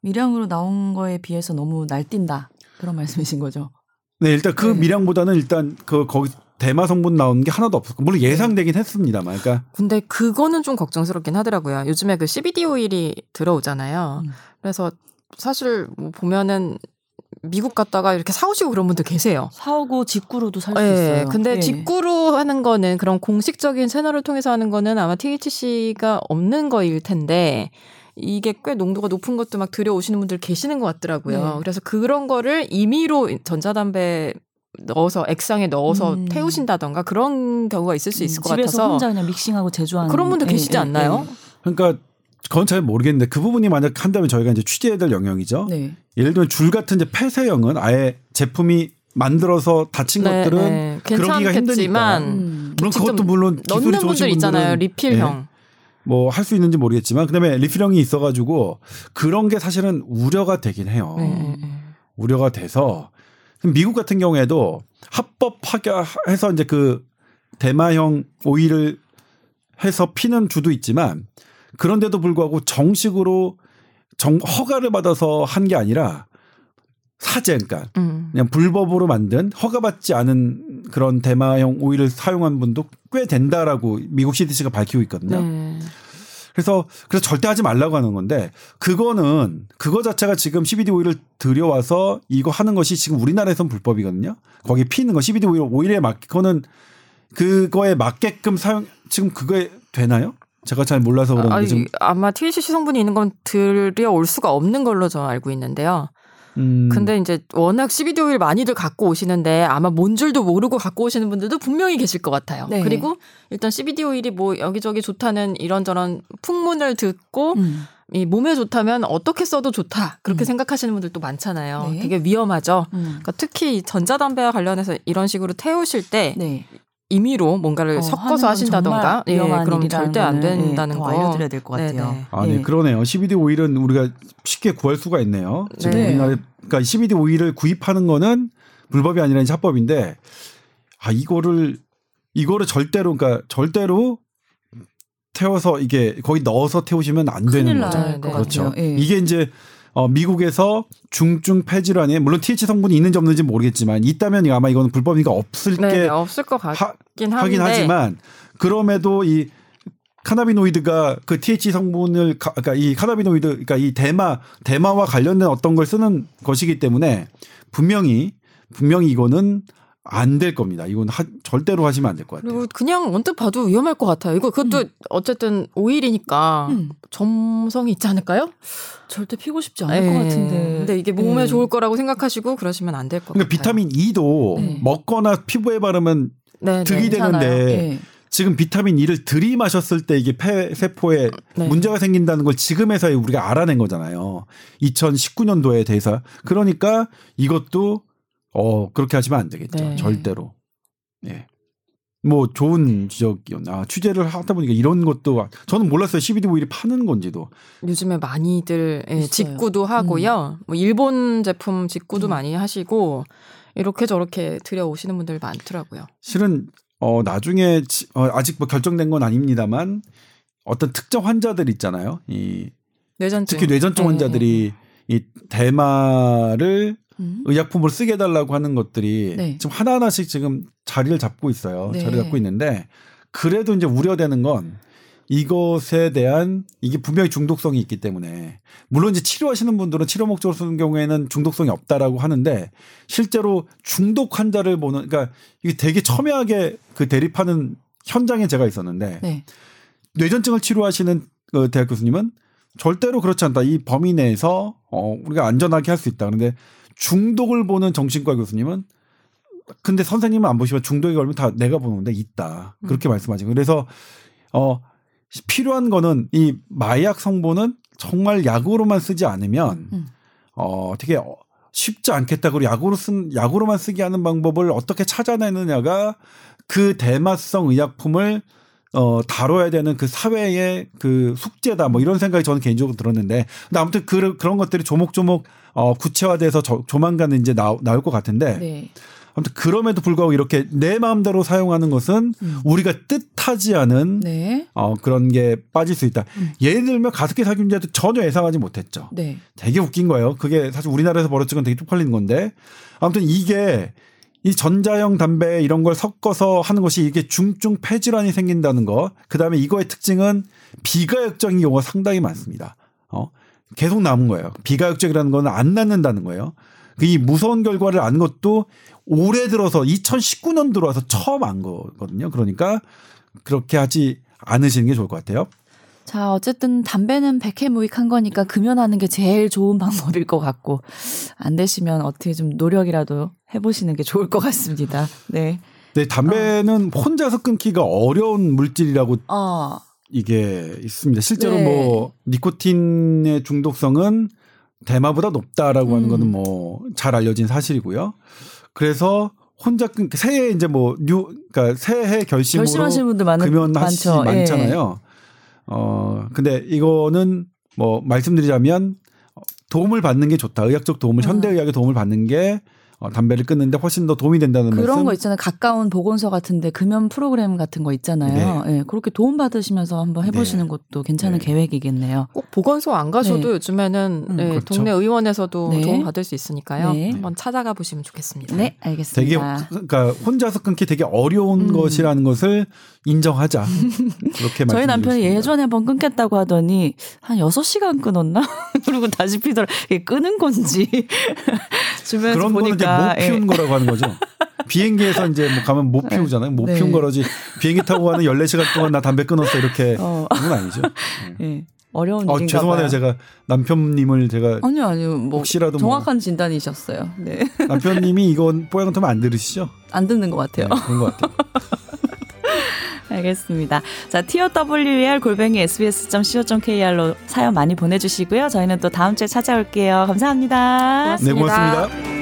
미량으로 나온 거에 비해서 너무 날뛴다. 그런 말씀이신 거죠. 네, 일단 그 네. 미량보다는 일단 그 거기 대마 성분 나오는 게 하나도 없었고 물론 예상되긴 했습니다만. 그러니까. 근데 그거는 좀 걱정스럽긴 하더라고요. 요즘에 그 씨비디 오일이 들어오잖아요. 음. 그래서 사실 뭐 보면은 미국 갔다가 이렇게 사오시고 그런 분들 계세요. 사오고 직구로도 살 수 네, 있어요. 근데 네. 직구로 하는 거는 그런 공식적인 채널을 통해서 하는 거는 아마 티에이치씨가 없는 거일 텐데 이게 꽤 농도가 높은 것도 막 들여오시는 분들 계시는 것 같더라고요. 네. 그래서 그런 거를 임의로 전자담배 넣어서 액상에 넣어서 음. 태우신다던가 그런 경우가 있을 수 있을 음, 것 집에서 같아서 집에서 혼자 그냥 믹싱하고 제조하는 그런 분들 네, 계시지 네, 않나요? 네. 그러니까 그건 잘 모르겠는데 그 부분이 만약 한다면 저희가 이제 취재해야 될 영역이죠. 네. 예를 들면 줄 같은 이제 폐쇄형은 아예 제품이 만들어서 다친 네, 것들은 네. 그러기가 힘드니까. 음. 물론 그것도 물론 기술이 넣는 분들 있잖아요. 리필형. 네. 뭐 할 수 있는지 모르겠지만 그다음에 리필형이 있어가지고 그런 게 사실은 우려가 되긴 해요. 네. 우려가 돼서 미국 같은 경우에도 합법화해서 이제 그 대마형 오일을 해서 피는 주도 있지만. 그런데도 불구하고 정식으로 정, 허가를 받아서 한 게 아니라 사제, 그러니까 음. 그냥 불법으로 만든 허가받지 않은 그런 대마형 오일을 사용한 분도 꽤 된다라고 미국 씨디씨가 밝히고 있거든요. 네. 그래서 그래서 절대 하지 말라고 하는 건데 그거는 그거 자체가 지금 씨비디 오일을 들여와서 이거 하는 것이 지금 우리나라에선 불법이거든요. 거기 피는 거 씨비디 오일 오일에 맞 그거는 그거에 맞게끔 사용 지금 그거에 되나요? 제가 잘 몰라서 그런데 아, 좀 아마 티에이치씨 성분이 있는 건 들여올 수가 없는 걸로 저 알고 있는데요. 음. 근데 이제 워낙 씨비디 오일 많이들 갖고 오시는데 아마 뭔 줄도 모르고 갖고 오시는 분들도 분명히 계실 것 같아요. 네. 그리고 일단 씨비디 오일이 뭐 여기저기 좋다는 이런저런 풍문을 듣고 음. 이 몸에 좋다면 어떻게 써도 좋다 그렇게 음. 생각하시는 분들도 많잖아요. 네. 되게 위험하죠. 음. 그러니까 특히 전자담배와 관련해서 이런 식으로 태우실 때 네. 임의로 뭔가를 어, 섞어서 하신다던가 예, 그럼 절대 안 된다는 예, 거 알려드려야 될 것 같아요. 네네. 아, 네. 예. 그러네요. 씨비디 오일은 우리가 쉽게 구할 수가 있네요. 네. 지금 우리나라 그러니까 씨비디 오일을 구입하는 거는 불법이 아니라 이제 합법인데 아 이거를 이거를 절대로 그러니까 절대로 태워서 이게 거기 넣어서 태우시면 안 되는 거죠. 네. 그렇죠. 예. 이게 이제 어, 미국에서 중증 폐질환에 물론 티에이치 성분이 있는지 없는지 모르겠지만 있다면 아마 이건 불법이니까 없을 네, 게 없을 것 같긴 하, 하긴 하지만 그럼에도 이 카나비노이드가 그 티에이치 성분을 가, 그러니까 이 카나비노이드 그러니까 이 대마 대마와 관련된 어떤 걸 쓰는 것이기 때문에 분명히 분명히 이거는 안 될 겁니다. 이건 하, 절대로 하시면 안 될 것 같아요. 그리고 그냥 언뜻 봐도 위험할 것 같아요. 이거 그것도 음. 어쨌든 오일이니까 음. 점성이 있지 않을까요? 절대 피고 싶지 않을 에이. 것 같은데. 근데 이게 몸에 음. 좋을 거라고 생각하시고 그러시면 안 될 것 그러니까 같아요. 비타민 E도 네. 먹거나 피부에 바르면 네, 득이 네, 되는데 네. 지금 비타민 E를 들이마셨을 때 이게 폐세포에 네. 문제가 생긴다는 걸 지금에서 우리가 알아낸 거잖아요. 이천십구 년도에 대해서. 그러니까 이것도 어 그렇게 하시면 안 되겠죠. 네. 절대로. 예. 뭐 좋은 지적이었나. 아, 취재를 하다 보니까 이런 것도 저는 몰랐어요. 씨비디 오일이 파는 건지도. 요즘에 많이들 예, 직구도 하고요. 음. 뭐 일본 제품 직구도 음. 많이 하시고 이렇게 저렇게 들여오시는 분들 많더라고요. 실은 어 나중에 지, 어, 아직 뭐 결정된 건 아닙니다만 어떤 특정 환자들 있잖아요. 이 뇌전증. 특히 뇌전증 환자들이 네. 이 대마를 음. 의약품을 쓰게 해달라고 하는 것들이 네. 지금 하나하나씩 지금 자리를 잡고 있어요. 네. 자리를 잡고 있는데 그래도 이제 우려되는 건 이것에 대한 이게 분명히 중독성이 있기 때문에 물론 이제 치료하시는 분들은 치료 목적으로 쓰는 경우에는 중독성이 없다라고 하는데 실제로 중독 환자를 보는 그러니까 이게 되게 첨예하게 그 대립하는 현장에 제가 있었는데 네. 뇌전증을 치료하시는 그 대학 교수님은 절대로 그렇지 않다. 이 범위 내에서 어, 우리가 안전하게 할 수 있다. 그런데 중독을 보는 정신과 교수님은 근데 선생님은 안 보시면 중독에 걸리면 다 내가 보는데 있다. 그렇게 음. 말씀하시고 그래서 어 필요한 거는 이 마약 성분은 정말 약으로만 쓰지 않으면 음. 어 되게 쉽지 않겠다. 그리고 약으로 쓴 약으로만 쓰게 하는 방법을 어떻게 찾아내느냐가 그 대마성 의약품을 어 다뤄야 되는 그 사회의 그 숙제다 뭐 이런 생각이 저는 개인적으로 들었는데 근데 아무튼 그, 그런 것들이 조목조목 어, 구체화돼서 저, 조만간 이제 나, 나올 것 같은데 네. 아무튼 그럼에도 불구하고 이렇게 내 마음대로 사용하는 것은 음. 우리가 뜻하지 않은 네. 어, 그런 게 빠질 수 있다. 음. 예를 들면 가습기 살균제도 전혀 예상하지 못했죠. 네. 되게 웃긴 거예요. 그게 사실 우리나라에서 벌어진 건 되게 쪽팔리는 건데 아무튼 이게 이 전자형 담배 이런 걸 섞어서 하는 것이 이게 중증 폐질환이 생긴다는 것. 그다음에 이거의 특징은 비가역적인 경우가 상당히 많습니다. 어? 계속 남은 거예요. 비가역적이라는 건 안 낫는다는 거예요. 이 무서운 결과를 안 것도 올해 들어서 이천십구 년 들어와서 처음 안 거거든요. 그러니까 그렇게 하지 않으시는 게 좋을 것 같아요. 자, 어쨌든 담배는 백해 무익한 거니까 금연하는 게 제일 좋은 방법일 것 같고, 안 되시면 어떻게 좀 노력이라도 해보시는 게 좋을 것 같습니다. 네. 네, 담배는 어. 혼자서 끊기가 어려운 물질이라고 어. 이게 있습니다. 실제로 네. 뭐 니코틴의 중독성은 대마보다 높다라고 음. 하는 거는 뭐 잘 알려진 사실이고요. 그래서 혼자 끊 새해 이제 뭐 뉴 그러니까 새해 결심으로 결심하시는 분들 많은 금연하시지 많죠. 많잖아요. 예. 어, 근데 이거는 뭐 말씀드리자면 도움을 받는 게 좋다. 의학적 도움을, 현대의학의 도움을 받는 게 어, 담배를 끊는데 훨씬 더 도움이 된다는 그런 말씀. 그런 거 있잖아요. 가까운 보건소 같은데 금연 프로그램 같은 거 있잖아요. 네. 네, 그렇게 도움받으시면서 한번 해보시는 네. 것도 괜찮은 네. 계획이겠네요. 꼭 보건소 안 가셔도 네. 요즘에는 음, 네, 그렇죠. 동네 의원에서도 네. 도움받을 수 있으니까요. 네. 한번 찾아가 보시면 좋겠습니다. 네, 알겠습니다. 되게, 그러니까 혼자서 끊기 되게 어려운 음. 것이라는 것을 인정하자. 그렇게 저희 남편이 예전에 한번 끊겠다고 하더니 한 여섯 시간 끊었나? 그러고 다시 피더라. 이게 끄는 건지. 주변에서 그런 보니까. 못 피운 예. 거라고 하는 거죠. 비행기에서 이제 뭐 가면 못 피우잖아요. 못 네. 피운 거라지. 비행기 타고 가는 열네 시간 동안 나 담배 끊었어 이렇게 어. 그건 아니죠. 예. 어려운 일인가 아, 죄송하네요. 봐요. 제가 남편님을 제가 아니요 아니요 뭐 혹시라도 정확한 뭐 진단이셨어요. 네. 남편님이 이건 뽀얀거탑 안 들으시죠? 안 듣는 것 같아요. 네, 그런 것 같아요. 알겠습니다. 자, 티 오 더블유 이 알 골뱅이 에스비에스 점 씨오 점 케이알로 사연 많이 보내주시고요. 저희는 또 다음 주에 찾아올게요. 감사합니다. 고맙습니다. 네, 고맙습니다.